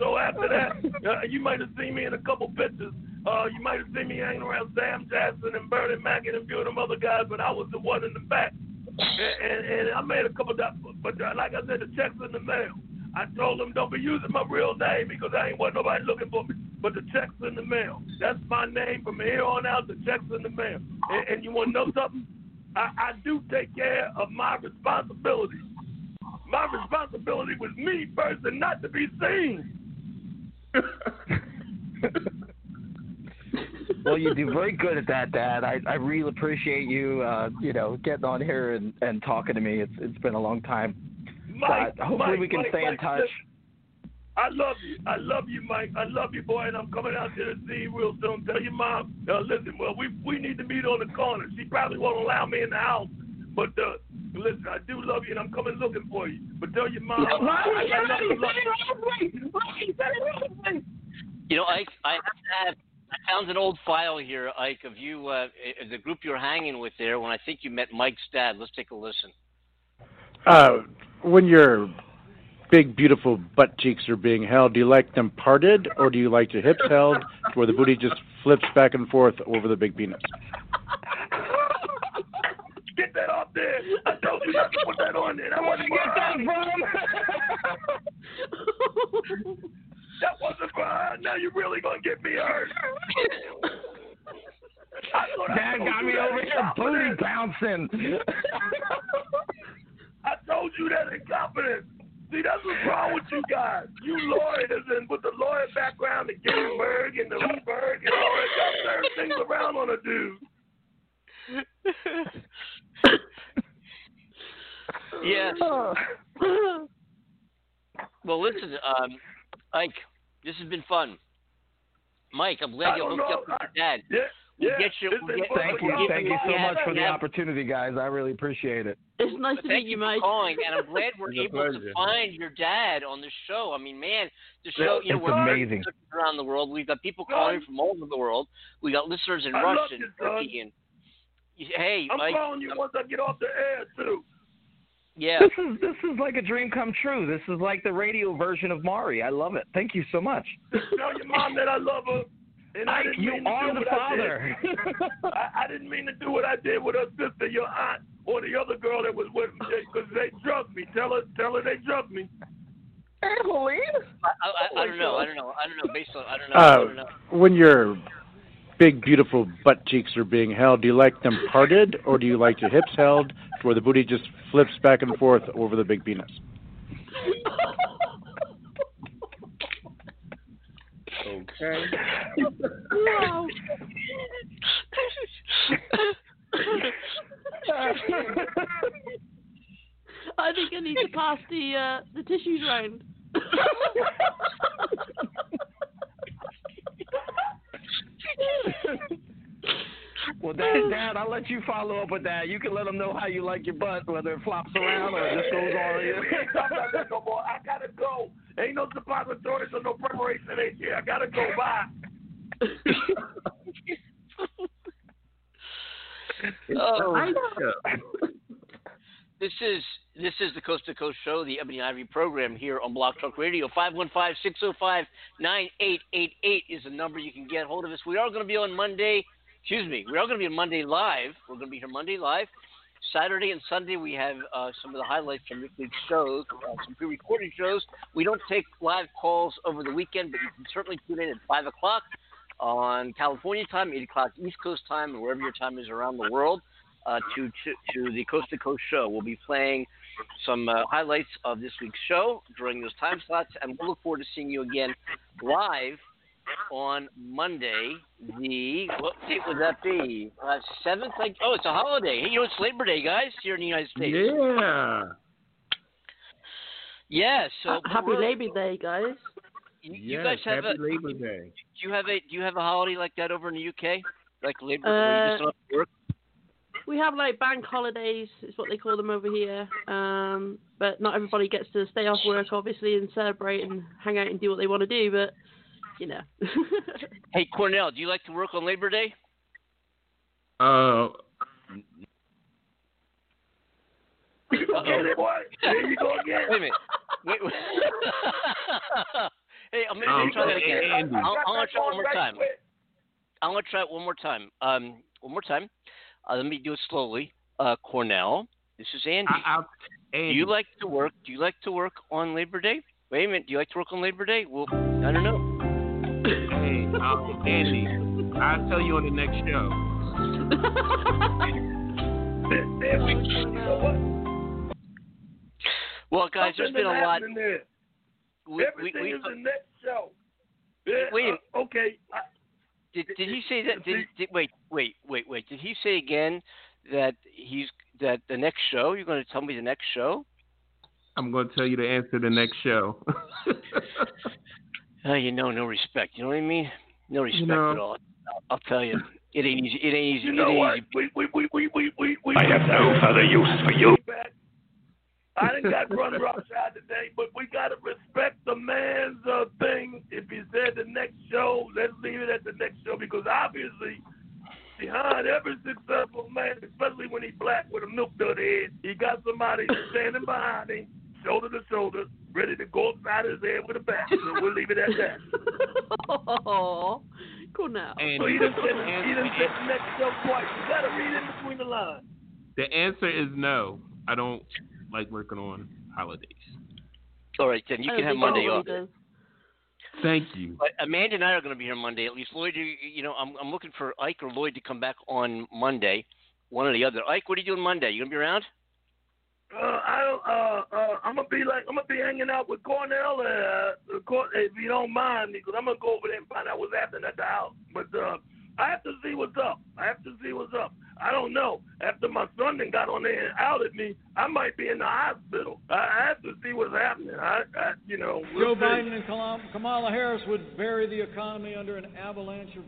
So after that, you might have seen me in a couple pictures. You might have seen me hanging around Sam Jackson and Bernie Mac and a few of them other guys, but I was the one in the back. And I made a couple dollars, but like I said, the check's in the mail. I told them don't be using my real name because I ain't want nobody looking for me. But the check's in the mail. That's my name from here on out. The check's in the mail. And you want to know something? I do take care of my responsibility. My responsibility was me first and not to be seen. Well, you do very good at that, Dad. I really appreciate you, getting on here and talking to me. It's been a long time. Mike, but hopefully we can stay in touch. I love you, Mike. I love you, boy, and I'm coming out to see you real soon. Tell your mom, listen, well, we need to meet on the corner. She probably won't allow me in the house, but listen, I do love you, and I'm coming looking for you. But tell your mom. Yeah, I got nothing to love. You know, Ike, I found an old file here, Ike, of you, the group you were hanging with there when I think you met Mike's dad. Let's take a listen. When your big, beautiful butt cheeks are being held, do you like them parted or do you like your hips held to where the booty just flips back and forth over the big penis? Get that off there. I told you not to put that on there. Where'd you get that from? That wasn't mine. Now you're really going to get me hurt. Dad got me over here booty bouncing. I told you that incompetence. See, that's what's wrong with you guys. You lawyers and with the lawyer background, the Ginsburg and the Lindbergh and all that got certain things around on a dude. Yes. Well, listen, Ike, this has been fun. Mike, I'm glad you hooked up with your dad. Yeah. Thank you so much for the opportunity, guys. I really appreciate it. It's nice to meet you, Mike. And I'm glad we're able to find your dad on the show. I mean, man, the show, you know, we're amazing around the world. We've got people calling from all over the world. We got listeners in Russia and Turkey. And hey, I'm calling you once I get off the air too. Yeah, this is like a dream come true. This is like the radio version of Mari. I love it. Thank you so much. Tell your mom that I love her. And Ike, you are the father. I didn't mean to do what I did with her sister, your aunt, or the other girl that was with me, because they drugged me. Tell her they drugged me. Angeline? I don't know. Based on, I don't know. When your big, beautiful butt cheeks are being held, do you like them parted, or do you like your hips held, where the booty just flips back and forth over the big penis? Okay. Wow. I think I need to pass the tissues round. Well, Dad, I'll let you follow up with that. You can let them know how you like your butt, whether it flops around or it just goes all in. We ain't talking about that no more. I gotta go. Ain't no depositories or no preparation in here. I gotta go. Bye. This is the Coast to Coast Show, the Ebony and Ivory program here on Blog Talk Radio. 515-605-9888 is the number you can get hold of us. We are going to be on Monday. Excuse me. We are going to be on Monday live. We're going to be here Monday live. Saturday and Sunday, we have some of the highlights from this week's shows, some pre-recorded shows. We don't take live calls over the weekend, but you can certainly tune in at 5 o'clock on California time, 8 o'clock East Coast time, and wherever your time is around the world to the Coast to Coast Show. We'll be playing some highlights of this week's show during those time slots, and we'll look forward to seeing you again live on Monday, what date would that be? 7th? It's a holiday. Hey, you know, it's Labor Day, guys, here in the United States. Yeah. Yeah, so... Happy Labor Day, guys. You guys have happy Labor Day. Do you have a holiday like that over in the UK? Like Labor Day? You just don't have to work? We have, like, bank holidays, is what they call them over here. But not everybody gets to stay off work, obviously, and celebrate and hang out and do what they want to do, but... You know. Hey, Cornell, do you like to work on Labor Day? There you go again. Wait a minute. Hey, I'm going to try that again. I'm going to try it one more time. Let me do it slowly. Cornell, this is Andy. Andy. Do you like to work on Labor Day? Wait a minute. Do you like to work on Labor Day? Well, I don't know. Hey, Andy, I'll tell you on the next show. Well, guys, there's been a lot. Everything is the next show. Wait. Okay. Did he say that? Wait. Did he say again that the next show? You're going to tell me the next show? I'm going to tell you the answer the next show. No respect. You know what I mean? No respect at all. I'll tell you, it ain't easy. You know what? We I have no further use for you. I done got run roughshod today, but we got to respect the man's thing. If he said the next show, let's leave it at the next show, because obviously behind every successful man, especially when he's black with a milk dud head, he got somebody standing behind him, shoulder to shoulder, ready to go outside his head with a bat. So we'll leave it at that. Oh, cool now. And so he done said the next show twice. You got to read in between the lines. The answer is no. I don't like working on holidays. All right, then you can have Monday off. Thank you. But Amanda and I are going to be here Monday. At least Lloyd, you know, I'm looking for Ike or Lloyd to come back on Monday, one or the other. Ike, what are you doing Monday? You going to be around? I'm gonna be hanging out with Cornell, if you don't mind me, because I'm gonna go over there and find out what's happening at the house. But I have to see what's up. I don't know. After my son then got on there and outed me, I might be in the hospital. I have to see what's happening. Joe Biden and Kamala Harris would bury the economy under an avalanche of.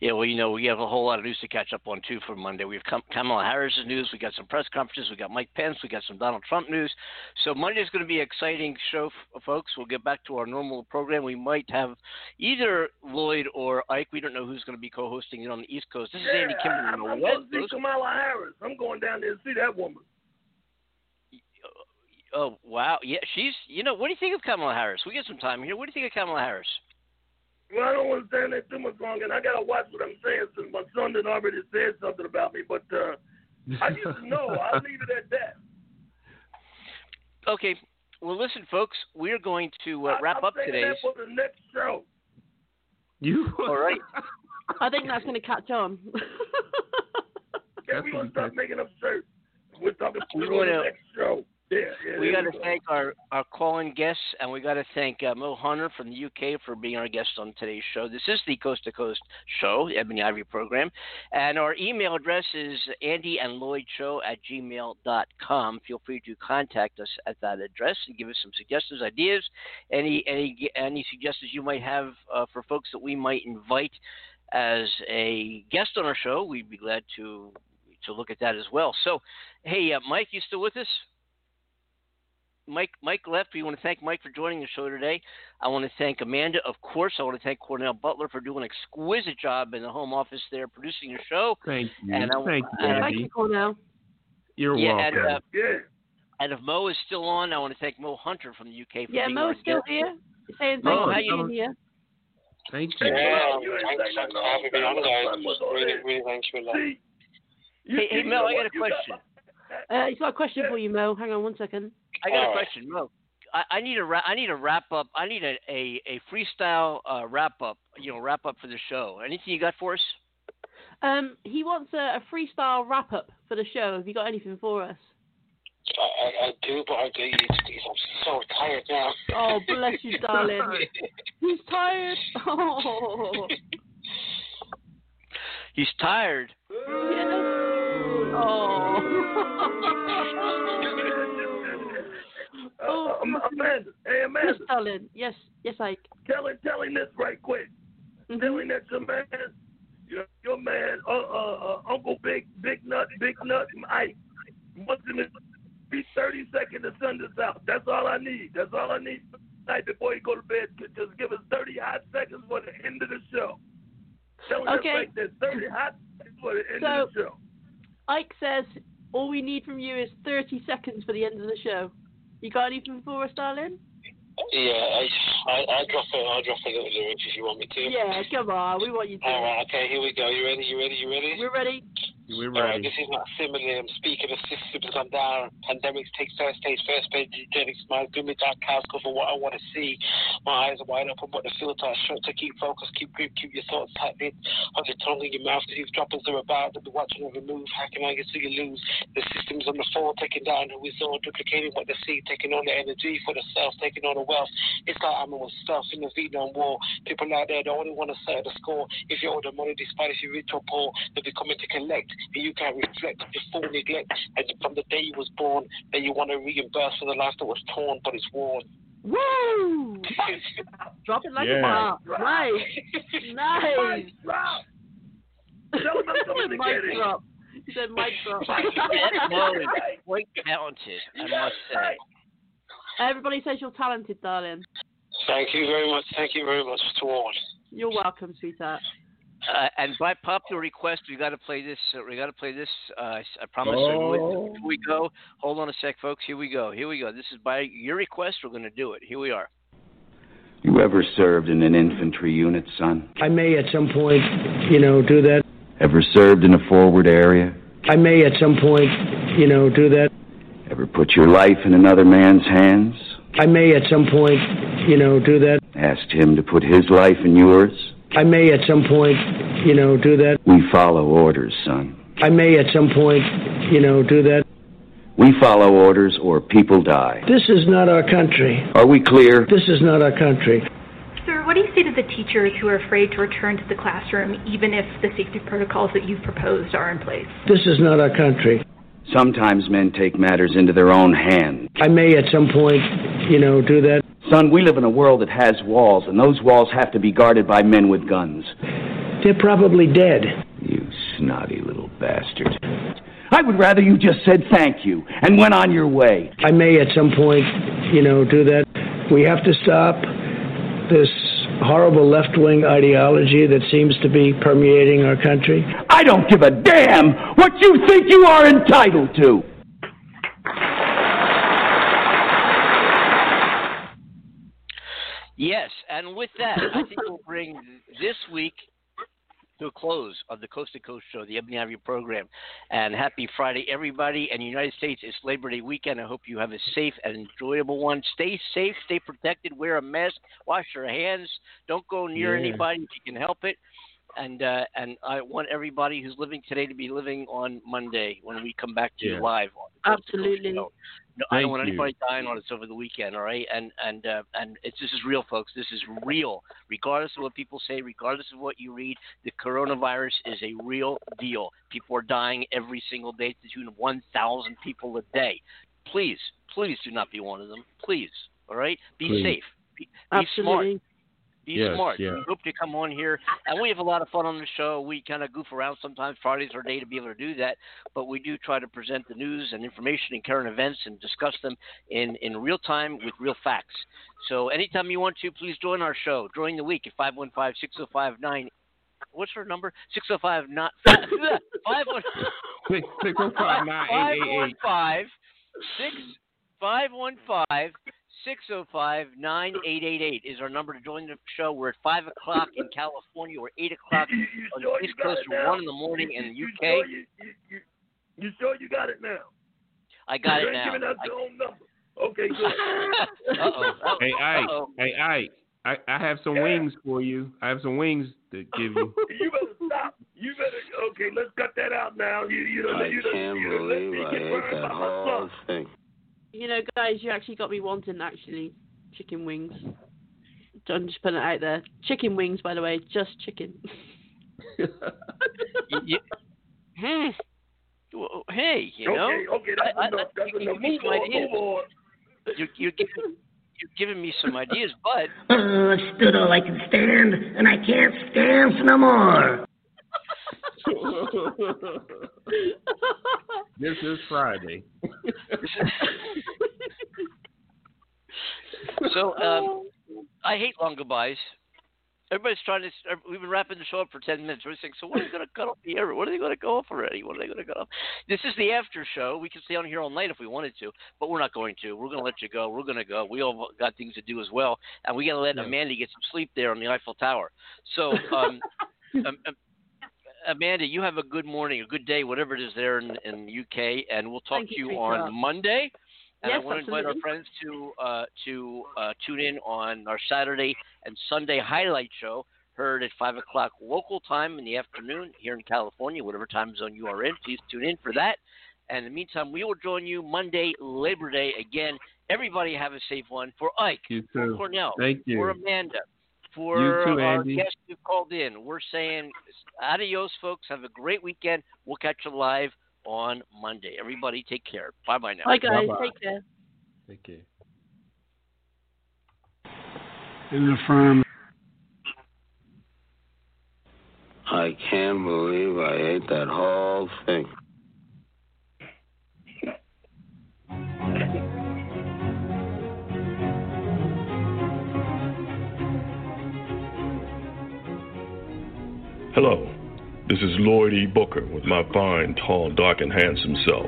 Yeah, well, you know, we have a whole lot of news to catch up on, too, for Monday. We have Kamala Harris' news. We got some press conferences. We got Mike Pence. We got some Donald Trump news. So Monday's going to be an exciting show, folks. We'll get back to our normal program. We might have either Lloyd or Ike. We don't know who's going to be co-hosting it on the East Coast. This is Andy Kimball. I'm going to see Kamala Harris. I'm going down there to see that woman. Oh, wow. Yeah, she's – you know, what do you think of Kamala Harris? We got some time here. What do you think of Kamala Harris? Well, I don't want to stand there too much longer, and I got to watch what I'm saying since my son had already said something about me, but I used to know. I'll leave it at that. Okay. Well, listen, folks, we're going to wrap up today. I'm saying that for the next show. All right. I think that's going to catch on. Yeah, we're going to start making up shirts. We're talking about the next show. Yeah, we got to thank our call-in guests, and we got to thank Mo Hunter from the UK for being our guest on today's show. This is the Coast to Coast Show, the Ebony Ivory Program, and our email address is andyandlloydshow@gmail.com. Feel free to contact us at that address and give us some suggestions, ideas, any suggestions you might have for folks that we might invite as a guest on our show. We'd be glad to look at that as well. So, hey, Mike, you still with us? Mike left. We want to thank Mike for joining the show today. I want to thank Amanda, of course. I want to thank Cornell Butler for doing an exquisite job in the home office there producing your show. Thank you. Thank you, Cornell. You're welcome. And if Mo is still on, I want to thank Mo Hunter from the UK for being on. Yeah, Mo's still here. Saying Mo, how you doing here? Thank you. Really thanks for that. Hey, Mo, I got a question. He's got a question for you, Mo. Hang on one second. I got a question, Mo. I need a wrap up. I need a freestyle wrap up. You know, wrap up for the show. Anything you got for us? He wants a freestyle wrap up for the show. Have you got anything for us? I do, but I'm so tired now. Oh, bless you, darling. He's tired. Oh. He's tired. Yes. Oh. Amanda, hey Amanda. Yes, darling. Yes, Ike. Tell him this right quick. Mm-hmm. Tell him that your man, Uncle Big Nut, Ike. What's in it? Be 30 seconds to send us out. That's all I need. Tonight before you go to bed, just give us 30 hot seconds for the end of the show. Tell him right there, 30 hot seconds for the end of the show. Ike says all we need from you is 30 seconds for the end of the show. You got anything for us, darling? Yeah, I'll drop a little lyric if you want me to. Yeah, come on, we want you to. All right, okay, here we go. You ready? We're ready. All right, this is not simile. I'm speaking of systems I'm down. Pandemics take first page, eugenics, my gloomy dark clouds cover what I want to see. My eyes are wide open, but the filter is shut. So keep focus, keep grip, keep your thoughts tightly. Hold your tongue in your mouth, because these droppers are about to be watching every move. Hacking on you so you lose. The system's on the floor, taking down who is all, duplicating what they see, taking on the energy for the self, taking on the wealth. It's like animal stuff in the Vietnam War. People out there, they only want to settle the score. If you owe the money, despite if you rich or poor, they'll be coming to collect. And you can reflect your full neglect. And from the day you was born, that you want to reimburse for the life that was torn, but it's worn. Woo! Drop it like a bomb. Nice. Nice. Drop. Tell them I'm coming to get it. than my girl. Chloe, quite talented, I must say. Everybody says you're talented, darling. Thank you very much. Thank you very much to all. You're welcome, sweetheart. And by popular request, we got to play this. We got to play this. I promise. Oh. Here we go. Hold on a sec, folks. Here we go. Here we go. This is by your request. We're going to do it. Here we are. You ever served in an infantry unit, son? I may at some point, do that. Ever served in a forward area? I may at some point, do that. Ever put your life in another man's hands? I may at some point, do that. Asked him to put his life in yours? I may at some point, do that. We follow orders, son. I may at some point, do that. We follow orders or people die. This is not our country. Are we clear? This is not our country. Sir, what do you say to the teachers who are afraid to return to the classroom even if the safety protocols that you've proposed are in place? This is not our country. Sometimes men take matters into their own hands. I may at some point, do that. Son, we live in a world that has walls, and those walls have to be guarded by men with guns. They're probably dead. You snotty little bastard. I would rather you just said thank you and went on your way. I may at some point, do that. We have to stop this horrible left-wing ideology that seems to be permeating our country. I don't give a damn what you think you are entitled to. Yes, and with that, I think we'll bring this week to a close of the Coast to Coast Show, the Ebony and Ivory Program. And happy Friday, everybody. And United States, it's Labor Day weekend. I hope you have a safe and enjoyable one. Stay safe, stay protected, wear a mask, wash your hands. Don't go near anybody if you can help it. And I want everybody who's living today to be living on Monday when we come back to live. Absolutely. I don't want anybody dying on us over the weekend, all right? And this is real, folks. This is real. Regardless of what people say, regardless of what you read, the coronavirus is a real deal. People are dying every single day to the tune of 1,000 people a day. Please, please do not be one of them. Please, all right? Be safe. Be smart. Be smart. Yeah. We hope to come on here, and we have a lot of fun on the show. We kind of goof around sometimes. Friday's our day to be able to do that, but we do try to present the news and information and current events and discuss them in real time with real facts. So anytime you want to, please join our show during the week at 515-6059. What's her number? 605-9. 515-6059. 605-9888 is our number to join the show. We're at 5 o'clock in California or 8 o'clock on the East Coast or 1 in the morning in the UK. You sure you got it now? I got it now. You're giving out your own number. Okay, good. Uh-oh. Hey, Ike. I have some wings for you. I have some wings to give you. You better stop. You better, okay, let's cut that out now. You don't let me get worried about my stuff. Guys, you actually got me wanting, chicken wings. I'm just putting it out there. Chicken wings, by the way, just chicken. Hey, Okay, you're giving me some ideas, bud. I stood all I can stand, and I can't stand no more. This is Friday. So I hate long goodbyes. Everybody's trying to start, we've been wrapping the show up for 10 minutes. We're saying, so what are they going to cut off the air? What are they going to go off already? What are they going to cut off? This is the after show. We could stay on here all night if we wanted to, but we're not going to. We're going to let you go. We're going to go. We all got things to do as well, and we got to let Amanda get some sleep there on the Eiffel Tower. So Amanda, you have a good morning, a good day, whatever it is there in the UK, and we'll talk to you on Monday. And yes, I want to invite our friends to tune in on our Saturday and Sunday highlight show, heard at 5 o'clock local time in the afternoon here in California, whatever time zone you are in. Please tune in for that. And in the meantime, we will join you Monday, Labor Day again. Everybody have a safe one. For Ike, for Cornell, for Amanda. For you too, our guests who called in, we're saying adios, folks. Have a great weekend. We'll catch you live on Monday. Everybody, take care. Bye-bye now. Bye, guys. Bye-bye. Take care. Take care. In the firm. I can't believe I ate that whole thing. This is Lloyd E. Booker with my fine, tall, dark, and handsome self.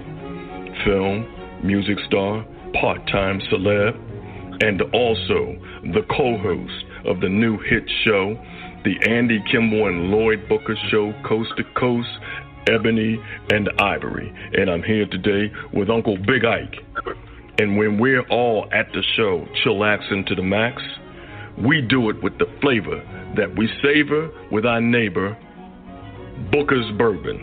Film, music star, part-time celeb, and also the co-host of the new hit show, The Andy Kimball and Lloyd Booker Show, Coast to Coast, Ebony and Ivory. And I'm here today with Uncle Big Ike. And when we're all at the show, chillaxing to the max, we do it with the flavor that we savor with our neighbor, Booker's Bourbon.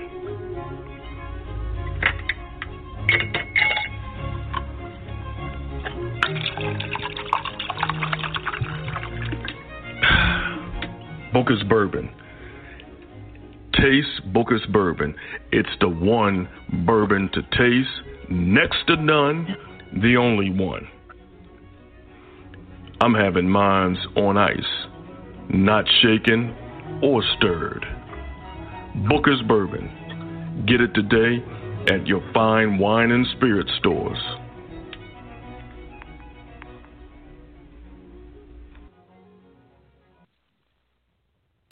Booker's Bourbon. Taste Booker's Bourbon. It's the one bourbon to taste, next to none, the only one. I'm having mines on ice, not shaken or stirred. Booker's Bourbon. Get it today at your fine wine and spirit stores.